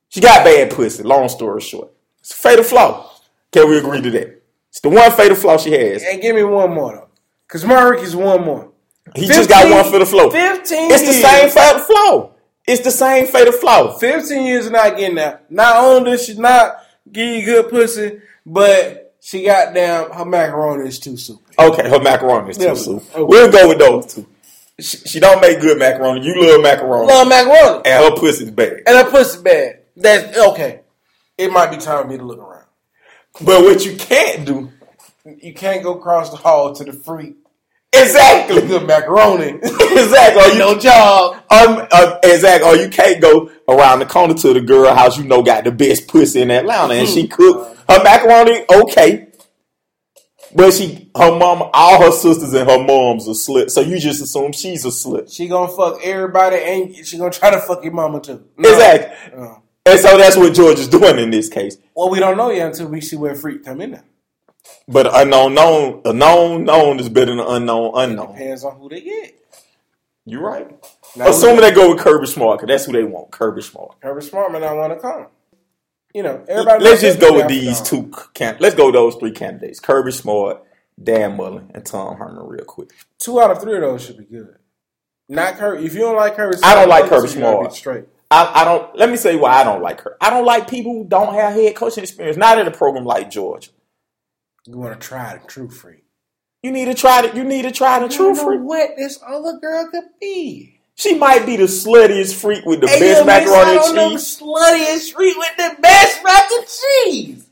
she got bad pussy. Long story short. It's a fatal flaw. Can we agree to that? It's the one fatal flaw she has. And give me one more, though. Because Mark Richt is one more. He fifteen, just got one fatal flaw. fifteen It's years. The same fatal flaw. It's the same fatal flaw. fifteen years of not getting that. Not only does she not give you good pussy, but She goddamn, her macaroni is too soupy. Okay, her macaroni is too yeah, soupy. Okay. We'll go with those two. She, she don't make good macaroni. You love macaroni. Love macaroni. And her pussy's bad. And her pussy's bad. That's okay. It might be time for me to look around. But what you can't do, you can't go across the hall to the freak. Exactly. Good macaroni. Exactly. No job. Um, uh, exactly. Or you can't go around the corner to the girl house you know got the best pussy in Atlanta, and mm. she cook her macaroni okay, but she her mama, all her sisters and her moms are slut, so you just assume she's a slut. She gonna fuck everybody, and she gonna try to fuck your mama too. No. Exactly. No. And so that's what George is doing in this case. Well, we don't know yet until we see where freak come in there. But an unknown known, a known known is better than an unknown unknown. It depends on who they get. You're right. Now, assuming they go with Kirby Smart, because that's who they want, Kirby Smart. Kirby Smart may not want to come. You know, everybody. Let's just go with these two. Can- Let's go with those three candidates: Kirby Smart, Dan Mullen, and Tom Herman. Real quick. Two out of three of those should be good. Not Kirby. If you don't like Kirby, Smart, I don't like Kirby Smart. Straight. I, I don't. Let me say why I don't like her. I don't like people who don't have head coaching experience. Not at a program like Georgia. You want to try the true freak. You need to try the, you need to try the you true freak. What this other girl could be? She might be the sluttiest freak with the hey, best macaroni and cheese. The sluttiest freak with the best mac and cheese.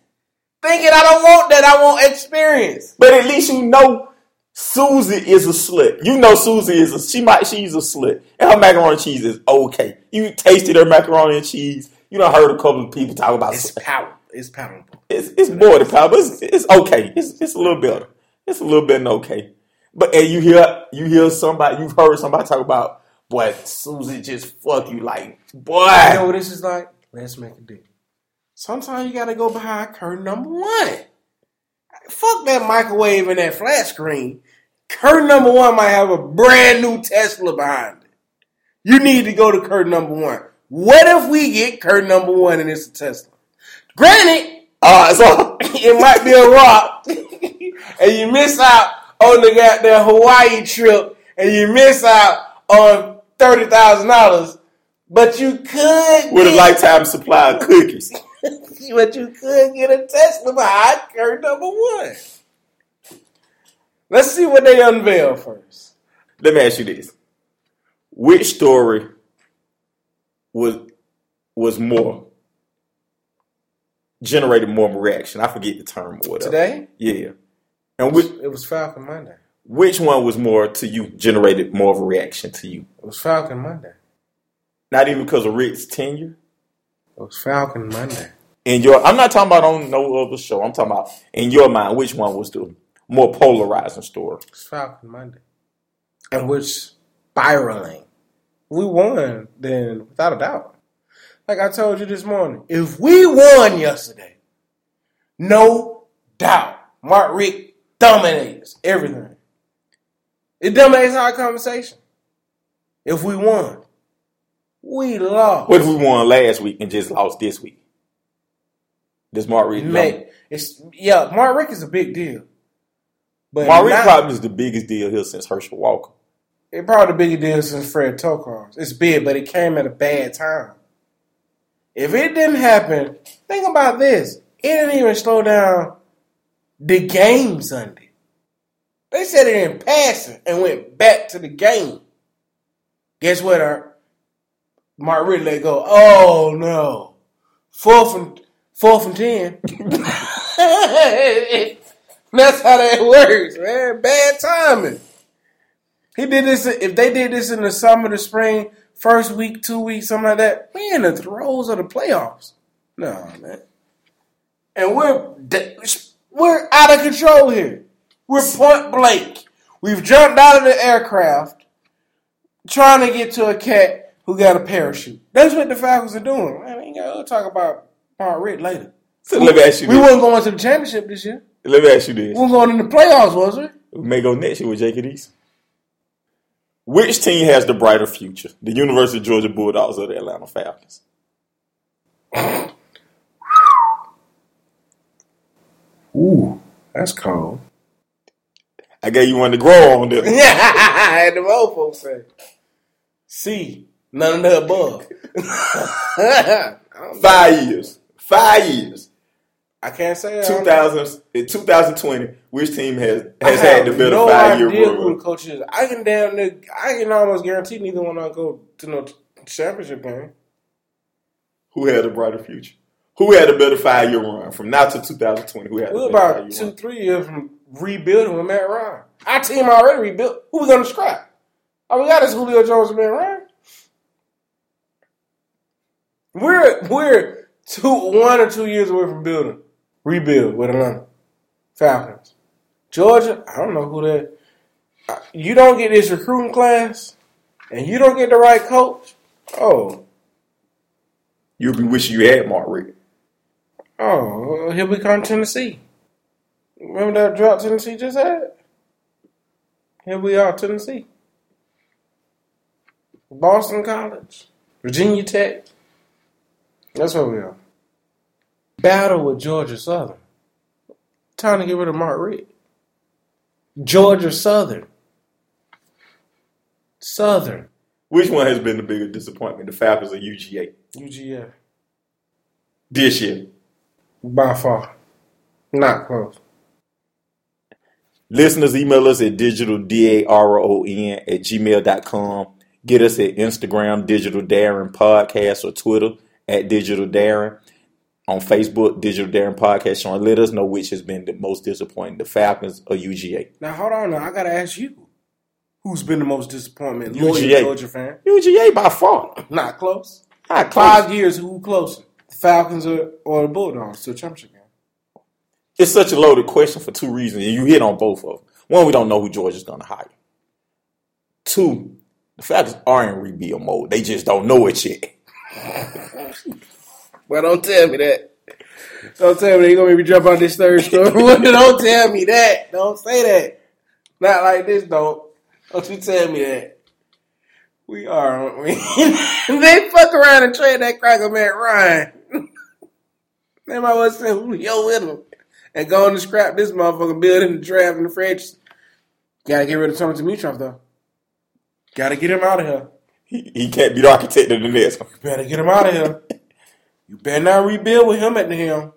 Thinking I don't want that, I want experience. But at least you know Susie is a slut. You know Susie is a she might she's a slut, and her macaroni and cheese is okay. You tasted her macaroni and cheese. You done heard a couple of people talk about it's power. It's palatable. It's it's more than palatable. It's, it's okay. It's it's a little better. It's a little bit okay. But and you hear you hear somebody you've heard somebody talk about, boy, Susie just fuck you like boy. You know what this is like? Let's make a deal. Sometimes you gotta go behind curtain number one. Fuck that microwave and that flat screen. Curtain number one might have a brand new Tesla behind it. You need to go to curtain number one. What if we get curtain number one and it's a Tesla? Granted, uh, so it might be a rock, and you miss out on the goddamn Hawaii trip, and you miss out on thirty thousand dollars. But you could with get, a lifetime supply of cookies. But you could get a Tesla behind curtain number one. Let's see what they unveil first. Let me ask you this: which story was was more? Generated more reaction. I forget the term or whatever. Today? Yeah. And which, it was Falcon Monday. Which one was more to you, generated more of a reaction to you? It was Falcon Monday. Not even because of Rick's tenure? It was Falcon Monday. In your, I'm not talking about on no other show. I'm talking about, in your mind, which one was the more polarizing story? It was Falcon Monday. And which spiraling. We won, then, without a doubt. Like I told you this morning, if we won yesterday, no doubt, Mark Richt dominates everything. It dominates our conversation. If we won, we lost. What if we won last week and just lost this week? Does Mark Richt dominate? It's yeah, Mark Richt is a big deal. But Mark Richt probably is the biggest deal here since Herschel Walker. It probably the biggest deal since Fred Tokarz. It's big, but it came at a bad time. If it didn't happen, think about this. It didn't even slow down the game Sunday. They said it in passing and went back to the game. Guess what? Our, Mark Richt let go. Oh, no. Fourth and, fourth and ten. That's how that works, man. Bad timing. He did this. If they did this in the summer, the spring, first week, two weeks, something like that. We in the throes of the playoffs. No, man. And we're we're out of control here. We're point blank. We've jumped out of the aircraft trying to get to a cat who got a parachute. That's what the Falcons are doing. Man, ain't gotta talk about Mark Richt later. So we, let me ask you we this. We weren't going to the championship this year. Let me ask you this. We weren't going in the playoffs, was we? We may go next year with Jacob Eason. Which team has the brighter future? The University of Georgia Bulldogs or the Atlanta Falcons? Ooh, that's cold. I gave you one to grow on there. Yeah, I had the old folks say. See, none of the above. Five years. Five years. I can't say that. two thousand, twenty twenty, which team has, has had to build no a five-year rule? I have no idea who the coach is. I can damn near, I can almost guarantee neither one of them go to no championship game. Who had a brighter future? Who had a better five-year run from now to two thousand twenty? Who had We're a better about two, run? three years from rebuilding with Matt Ryan. Our team already rebuilt. Who we going to scrap? All we got is Julio Jones and Matt Ryan. We're we're two one or two years away from building. Rebuild with Atlanta. Falcons. Georgia, I don't know who that. You don't get this recruiting class, and you don't get the right coach, oh. You'll be wishing you had Mark Richt. Oh, here we come Tennessee. Remember that drop Tennessee just had? Here we are, Tennessee. Boston College. Virginia Tech. That's where we are. Battle with Georgia Southern. Time to get rid of Mark Richt. Georgia Southern. Southern. Which one has been the bigger disappointment, the Falcons or U G A? U G A. This year. By far. Not close. Listeners, email us at digital daron at gmail dot com. Get us at Instagram, Digital Darren Podcast, or Twitter at Digital Darren. On Facebook, Digital Darren Podcast. Sean, let us know which has been the most disappointing, the Falcons or U G A. Now, hold on. Now. I got to ask you, who's been the most disappointment? U G A. Loyal Georgia fan? U G A by far. Not close. Not close. Five years, who closer? The Falcons or, or the Bulldogs to a championship game? It's such a loaded question for two reasons, and you hit on both of them. One, we don't know who Georgia's going to hire. Two, the Falcons are in rebuild mode. They just don't know it yet. Well, don't tell me that. Don't tell me they're going to make me jump out this third story. Don't tell me that. Don't say that. Not like this, don't. Don't you tell me that. We are, aren't we? They fuck around and trade that cracker Matt Ryan. They might want to send Julio with him and go on and scrap this motherfucker, building the draft and the French. Got to get rid of Thomas Dimitroff, though. Got to get him out of here. He, he can't be the architect of the next one. Better get him out of here. You better not rebuild with him at the helm.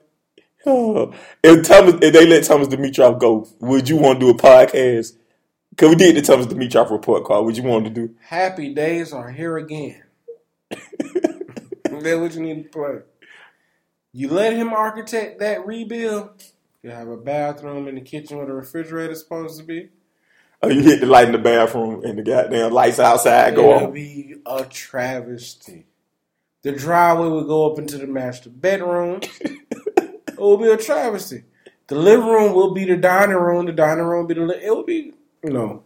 Oh, if Thomas, if they let Thomas Dimitroff go, would you want to do a podcast? Because we did the Thomas Dimitroff report card. Would you want to do? Happy days are here again. That's what you need to play. You let him architect that rebuild. You have a bathroom in the kitchen where the refrigerator is supposed to be. Oh, you hit the light in the bathroom and the goddamn lights outside It'll go on. It'll be a travesty. The driveway would go up into the master bedroom. It would be a travesty. The living room will be the dining room. The dining room will be the li- It would be, you know,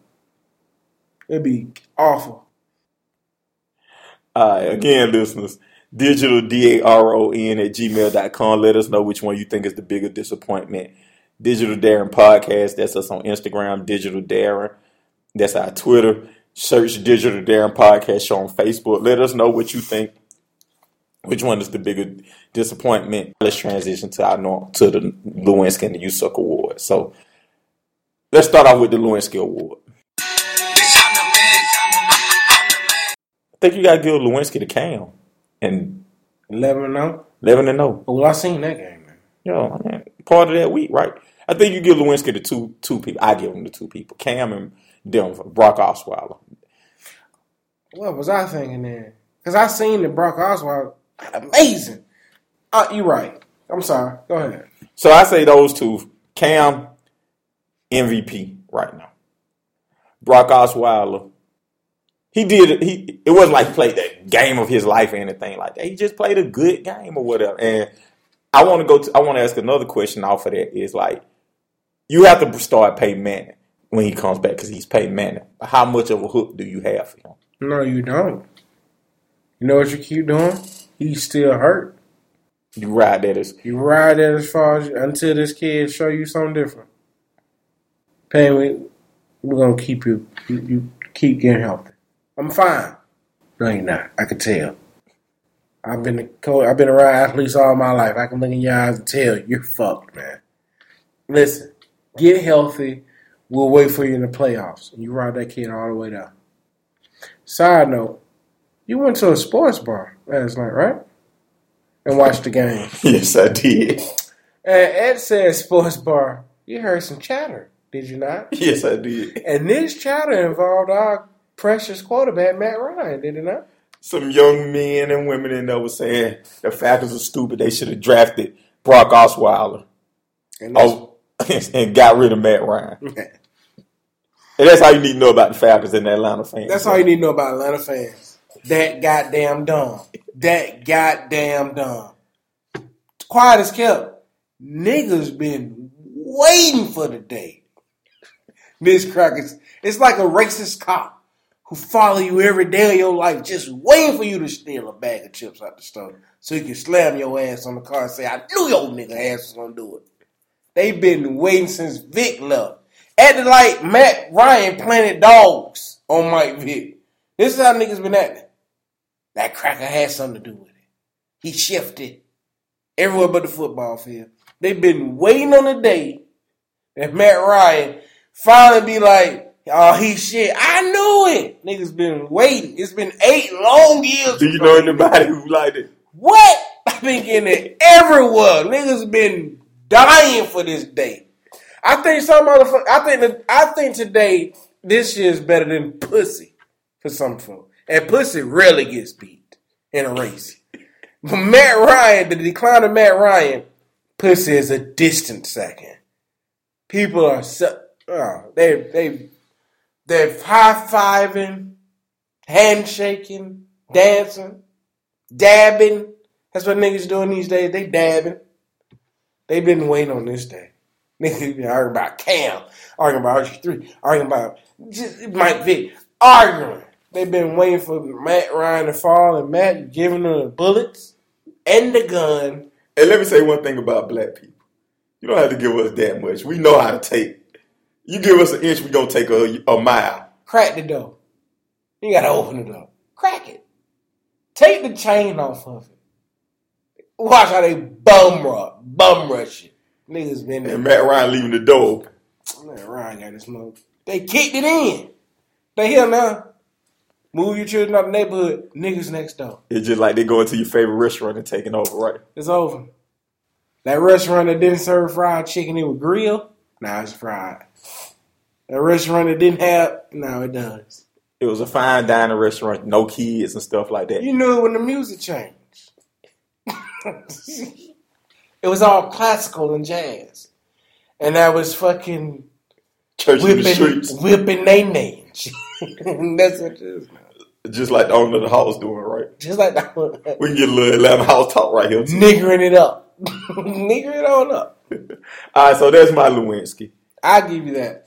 it would be awful. All right, again, listeners, digital daron at gmail dot com. Let us know which one you think is the bigger disappointment. Digital Darren Podcast. That's us on Instagram, Digital Darren. That's our Twitter. Search Digital Darren Podcast Show on Facebook. Let us know what you think. Which one is the bigger disappointment? Let's transition to our norm, to the Lewinsky and the U S U C Award. So let's start off with the Lewinsky Award. I think you got to give Lewinsky to Cam. And eleven and oh? eleven and oh. Well, I seen that game, man. Yo, man, part of that week, right? I think you give Lewinsky to two two people. I give him to two people. Cam and Denver, Brock Osweiler. What was I thinking then? Because I seen that Brock Osweiler. Amazing. Uh, you're right. I'm sorry. Go ahead. So I say those two. Cam, M V P right now. Brock Osweiler. He did. He it wasn't like he played that game of his life or anything like that. He just played a good game or whatever. And I want to go. To, I want to ask another question off of that. Is like you have to start Peyton Manning when he comes back because he's Peyton Manning. How much of a hook do you have for him? No, you don't. You know what you keep doing? He's still hurt. You ride that as you ride that as far as you, until this kid show you something different. Payne, we we're gonna keep you, you you keep getting healthy. I'm fine. No, you're not. I can tell. I've been a coach. I've been around athletes all my life. I can look in your eyes and tell you, you're fucked, man. Listen, get healthy. We'll wait for you in the playoffs. And you ride that kid all the way down. Side note. You went to a sports bar last night, right? And watched the game. Yes, I did. And Ed says, Sports Bar, you heard some chatter, did you not? Yes, I did. And this chatter involved our precious quarterback, Matt Ryan, did it not? Some young men and women in there were saying the Falcons are stupid. They should have drafted Brock Osweiler and, oh, and got rid of Matt Ryan. And that's all you need to know about the Falcons and the Atlanta fans. That's all you need to know about Atlanta fans. That goddamn dumb. That goddamn dumb. Quiet as kept. Niggas been waiting for the day. Miss Crackers, it's like a racist cop who follow you every day of your life just waiting for you to steal a bag of chips out the store so he can slam your ass on the car and say, I knew your nigga ass was going to do it. They been waiting since Vick left. Acting like Matt Ryan planted dogs on Mike Vick. This is how niggas been acting. That cracker had something to do with it. He shifted everywhere but the football field. They've been waiting on the day that Matt Ryan finally be like, oh, he shit. I knew it. Niggas been waiting. It's been eight long years. Do you know anybody who liked it? What? I've been getting it everywhere. Niggas been dying for this day. I think some motherfucker. I think that, I think today this year is better than pussy for some folk. And pussy really gets beat in a race. But Matt Ryan, the decline of Matt Ryan, pussy is a distant second. People are so oh, they they. They're high-fiving, handshaking, dancing, dabbing. That's what niggas doing these days. They dabbing. They've been waiting on this day. Niggas been arguing about Cam, arguing about R G three, arguing about just Mike Vick, arguing. They've been waiting for Matt Ryan to fall, and Matt giving them the bullets and the gun. And let me say one thing about black people. You don't have to give us that much. We know how to take. You give us an inch, we gonna take a, a mile. Crack the door. You gotta open the door. Crack it. Take the chain off of it. Watch how they bum rush, bum rush it. Niggas been there. And Matt Ryan leaving the door. Matt Ryan got this mother. They kicked it in. They here now. Move your children out of the neighborhood. Niggas next door. It's just like they going to your favorite restaurant and taking over, right? It's over. That restaurant that didn't serve fried chicken, it was grilled. Now it's fried. A restaurant that didn't have, now it does. It was a fine dining restaurant, no kids and stuff like that. You knew it when the music changed. It was all classical and jazz. And I was fucking Church whipping, in the streets. Whipping they names. That's what it is now. Just like the owner of the house doing, right? Just like the owner of the house. We can get a little Atlanta house talk right here. Too. Niggering it up. Nigger it on up. All right, so that's my Lewinsky. I'll give you that.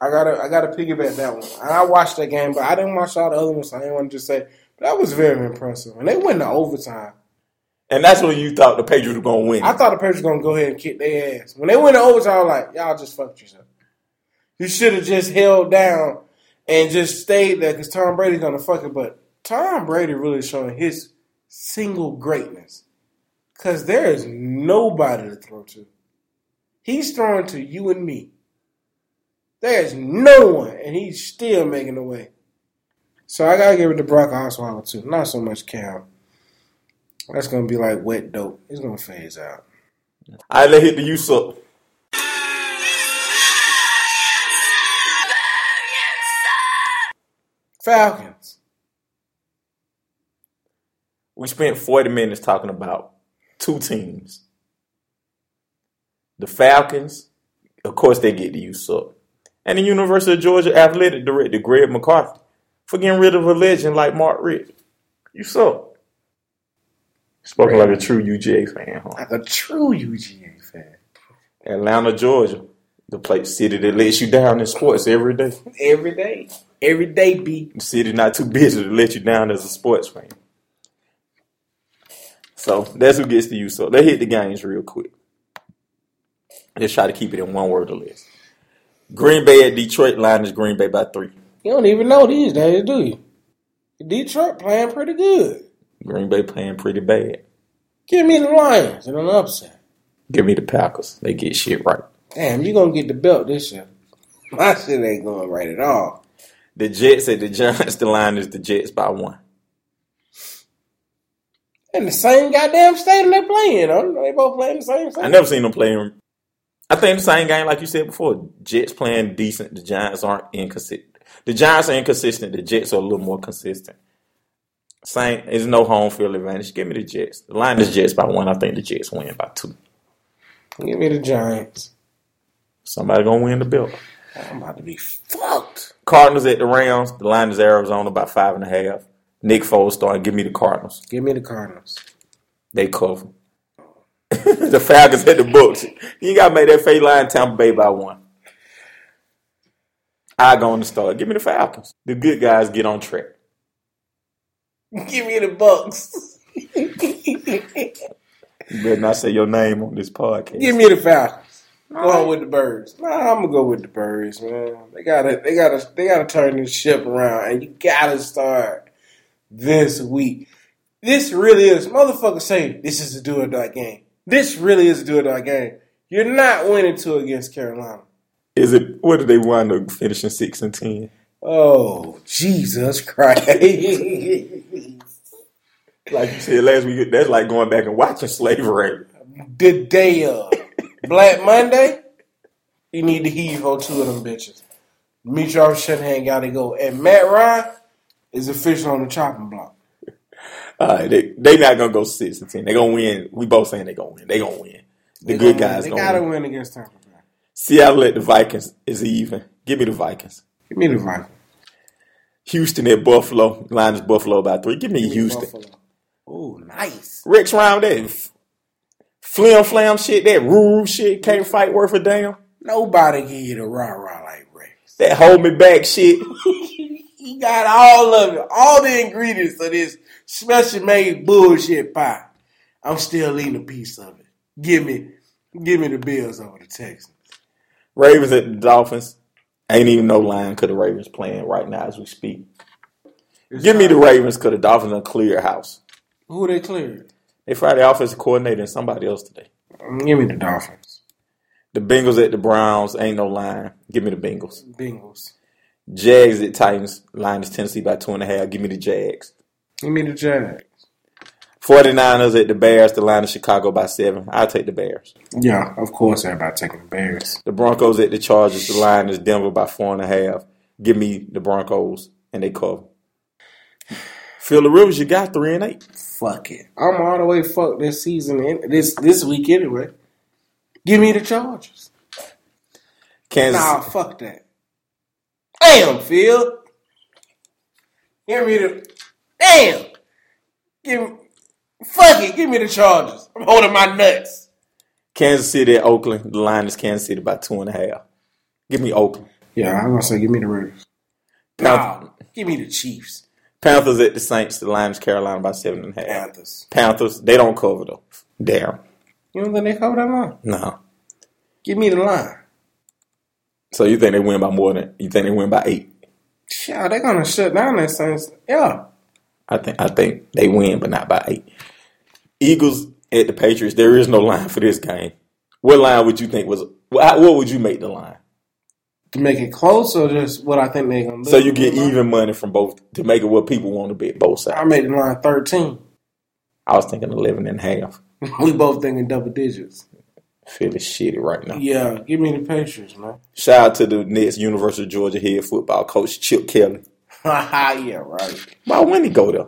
I gotta, I gotta piggyback that one. And I watched that game, but I didn't watch all the other ones, so I didn't want to just say. But that was very impressive, and they went to overtime. And that's when you thought the Patriots were gonna win. I thought the Patriots were gonna go ahead and kick their ass. When they went to overtime, I was like, y'all just fucked yourself. You should have just held down and just stayed there because Tom Brady's gonna fuck it. But Tom Brady really showing his single greatness because there is nobody to throw to. He's throwing to you and me. There's no one, and he's still making the way. So I got to give it to Brock Osweiler, too. Not so much Cam. That's going to be like wet dope. It's going to phase out. All right, let's hit the use up. Falcons. We spent forty minutes talking about two teams. The Falcons, of course, they get the use up. And the University of Georgia athletic director, Greg McCarthy, for getting rid of a legend like Mark Richt. You saw. Spoken like a true U G A fan, huh? Like a true U G A fan. Atlanta, Georgia, the place city that lets you down in sports every day. Every day. Every day, B. The city not too busy to let you down as a sports fan. So that's who gets to you. So let's hit the games real quick. Let's try to keep it in one word or less. Green Bay at Detroit. Line is Green Bay by three. You don't even know these days, do you? Detroit playing pretty good. Green Bay playing pretty bad. Give me the Lions in an upset. Give me the Packers. They get shit right. Damn, you going to get the belt this year. My shit ain't going right at all. The Jets at the Giants. The line is the Jets by one. in the same goddamn stadium they play in. Huh? They both play in the same stadium. I never seen them playing. I think the same game, like you said before, Jets playing decent. The Giants aren't inconsistent. The Giants are inconsistent. The Jets are a little more consistent. Same. There's no home field advantage. Give me the Jets. The Lions Jets by one. I think the Jets win by two. Give me the Giants. Somebody gonna win the belt. I'm about to be fucked. Cardinals at the Rams. The line is Arizona by five and a half. Nick Foles starting. Give me the Cardinals. Give me the Cardinals. They cover. The Falcons at the Bucs. You got to make that fade line Tampa Bay by one. I go on the start. Give me the Falcons. The good guys get on track. Give me the Bucs. You better not say your name on this podcast. Give me the Falcons. Go on with the birds. Nah, I'm gonna go with the birds, man. They gotta, they gotta, they gotta turn this ship around, and you gotta start this week. This really is, motherfuckers say this is a do or die game. This really is a do or die game. You're not winning two against Carolina. Is it? What did they wind up finishing six and ten? Oh, Jesus Christ! Like you said last week, that's like going back and watching slavery. The day of. Black Monday, you need to heave on two of them bitches. Dimitroff Shanahan got to go. And Matt Ryan is official on the chopping block. All right, they they not going to go six and ten. They're going to win. We both saying they're going to win. They're going to win. The they good guys going to win. They got to win against Tampa Bay. Seattle at the Vikings is even. Give me the Vikings. Give me the Vikings. Houston at Buffalo. Lions Buffalo by three. Give me, Give me Houston. Oh, nice. Rex Ryan there. Flim flam shit, that roo shit, can't fight worth a damn. Nobody give you the rah rah like Rex. That hold me back shit. He got all of it, all the ingredients of this special made bullshit pie. I'm still eating a piece of it. Give me, give me the Bills over the Texans. Ravens at the Dolphins. Ain't even no line because the Ravens playing right now as we speak. It's give me the Ravens because the Dolphins are clear house. Who they cleared? They fired the offensive coordinator and somebody else today. Give me the Dolphins. The Bengals at the Browns. Ain't no line. Give me the Bengals. Bengals. Jags at Titans. Line is Tennessee by two and a half. Give me the Jags. Give me the Jags. 49ers at the Bears. The line is Chicago by seven. I'll take the Bears. Yeah, of course everybody taking the Bears. The Broncos at the Chargers. The line is Denver by four and a half. Give me the Broncos. And they cover. Phil the Rivers, you got three and eight. Fuck it. I'm all the way fucked this season, this this week anyway. Give me the Chargers. Kansas. Nah, fuck that. Damn, Phil. Give me the damn. Give me, fuck it. Give me the Chargers. I'm holding my nuts. Kansas City at Oakland. The line is Kansas City by two and a half. Give me Oakland. Yeah, I'm gonna say give me the Raiders. Nah, give me the Chiefs. Panthers at the Saints. The Lions, Carolina by seven and a half. Panthers. Panthers. They don't cover, though. Damn. You don't think they cover that line? No. Give me the line. So you think they win by more than... You think they win by eight? Yeah, they're going to shut down that Saints. Yeah. I think I think they win, but not by eight. Eagles at the Patriots. There is no line for this game. What line would you think was... What would you make the line? To make it close or just what I think they're going to do? So you get even money from both to make it what people want to bet both sides. I made the line thirteen. I was thinking eleven and a half. We both thinking double digits. Feeling shitty right now. Yeah, give me the Patriots, man. Shout out to the next University of Georgia head football coach, Chip Kelly. Yeah, right. Why wouldn't he go there?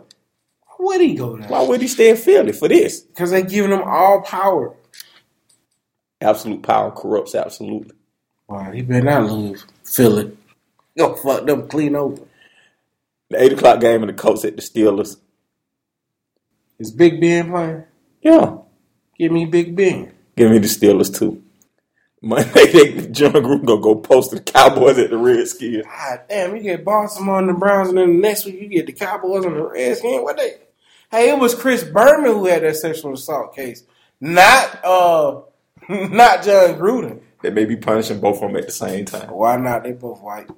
Why would he go there? Why would he stay in Philly for this? Because they giving him all power. Absolute power corrupts absolutely. Wow, he better not lose Philly. Go fuck them clean over. The eight o'clock game and the Colts at the Steelers. Is Big Ben playing? Yeah. Give me Big Ben. Give me the Steelers too. Monday, John Gruden gonna go post the Cowboys at the Redskins. God damn, you get Baltimore and the Browns, and then the next week you get the Cowboys and the Redskins. What they? Hey, it was Chris Berman who had that sexual assault case, not uh, not John Gruden. They may be punishing both of them at the same time. Why not? They both white.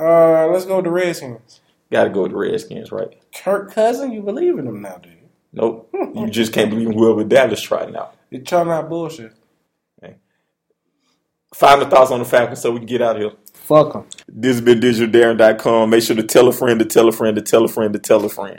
Uh, let's go with the Redskins. Got to go with the Redskins, right? Kirk Cousins, you believe in them now, dude? Nope. You just can't believe whoever Dallas tried now. They're trying out bullshit. Okay. Final thoughts on the Falcons so we can get out of here. Fuck them. This has been Digital Darren dot com. Make sure to tell a friend to tell a friend to tell a friend to tell a friend.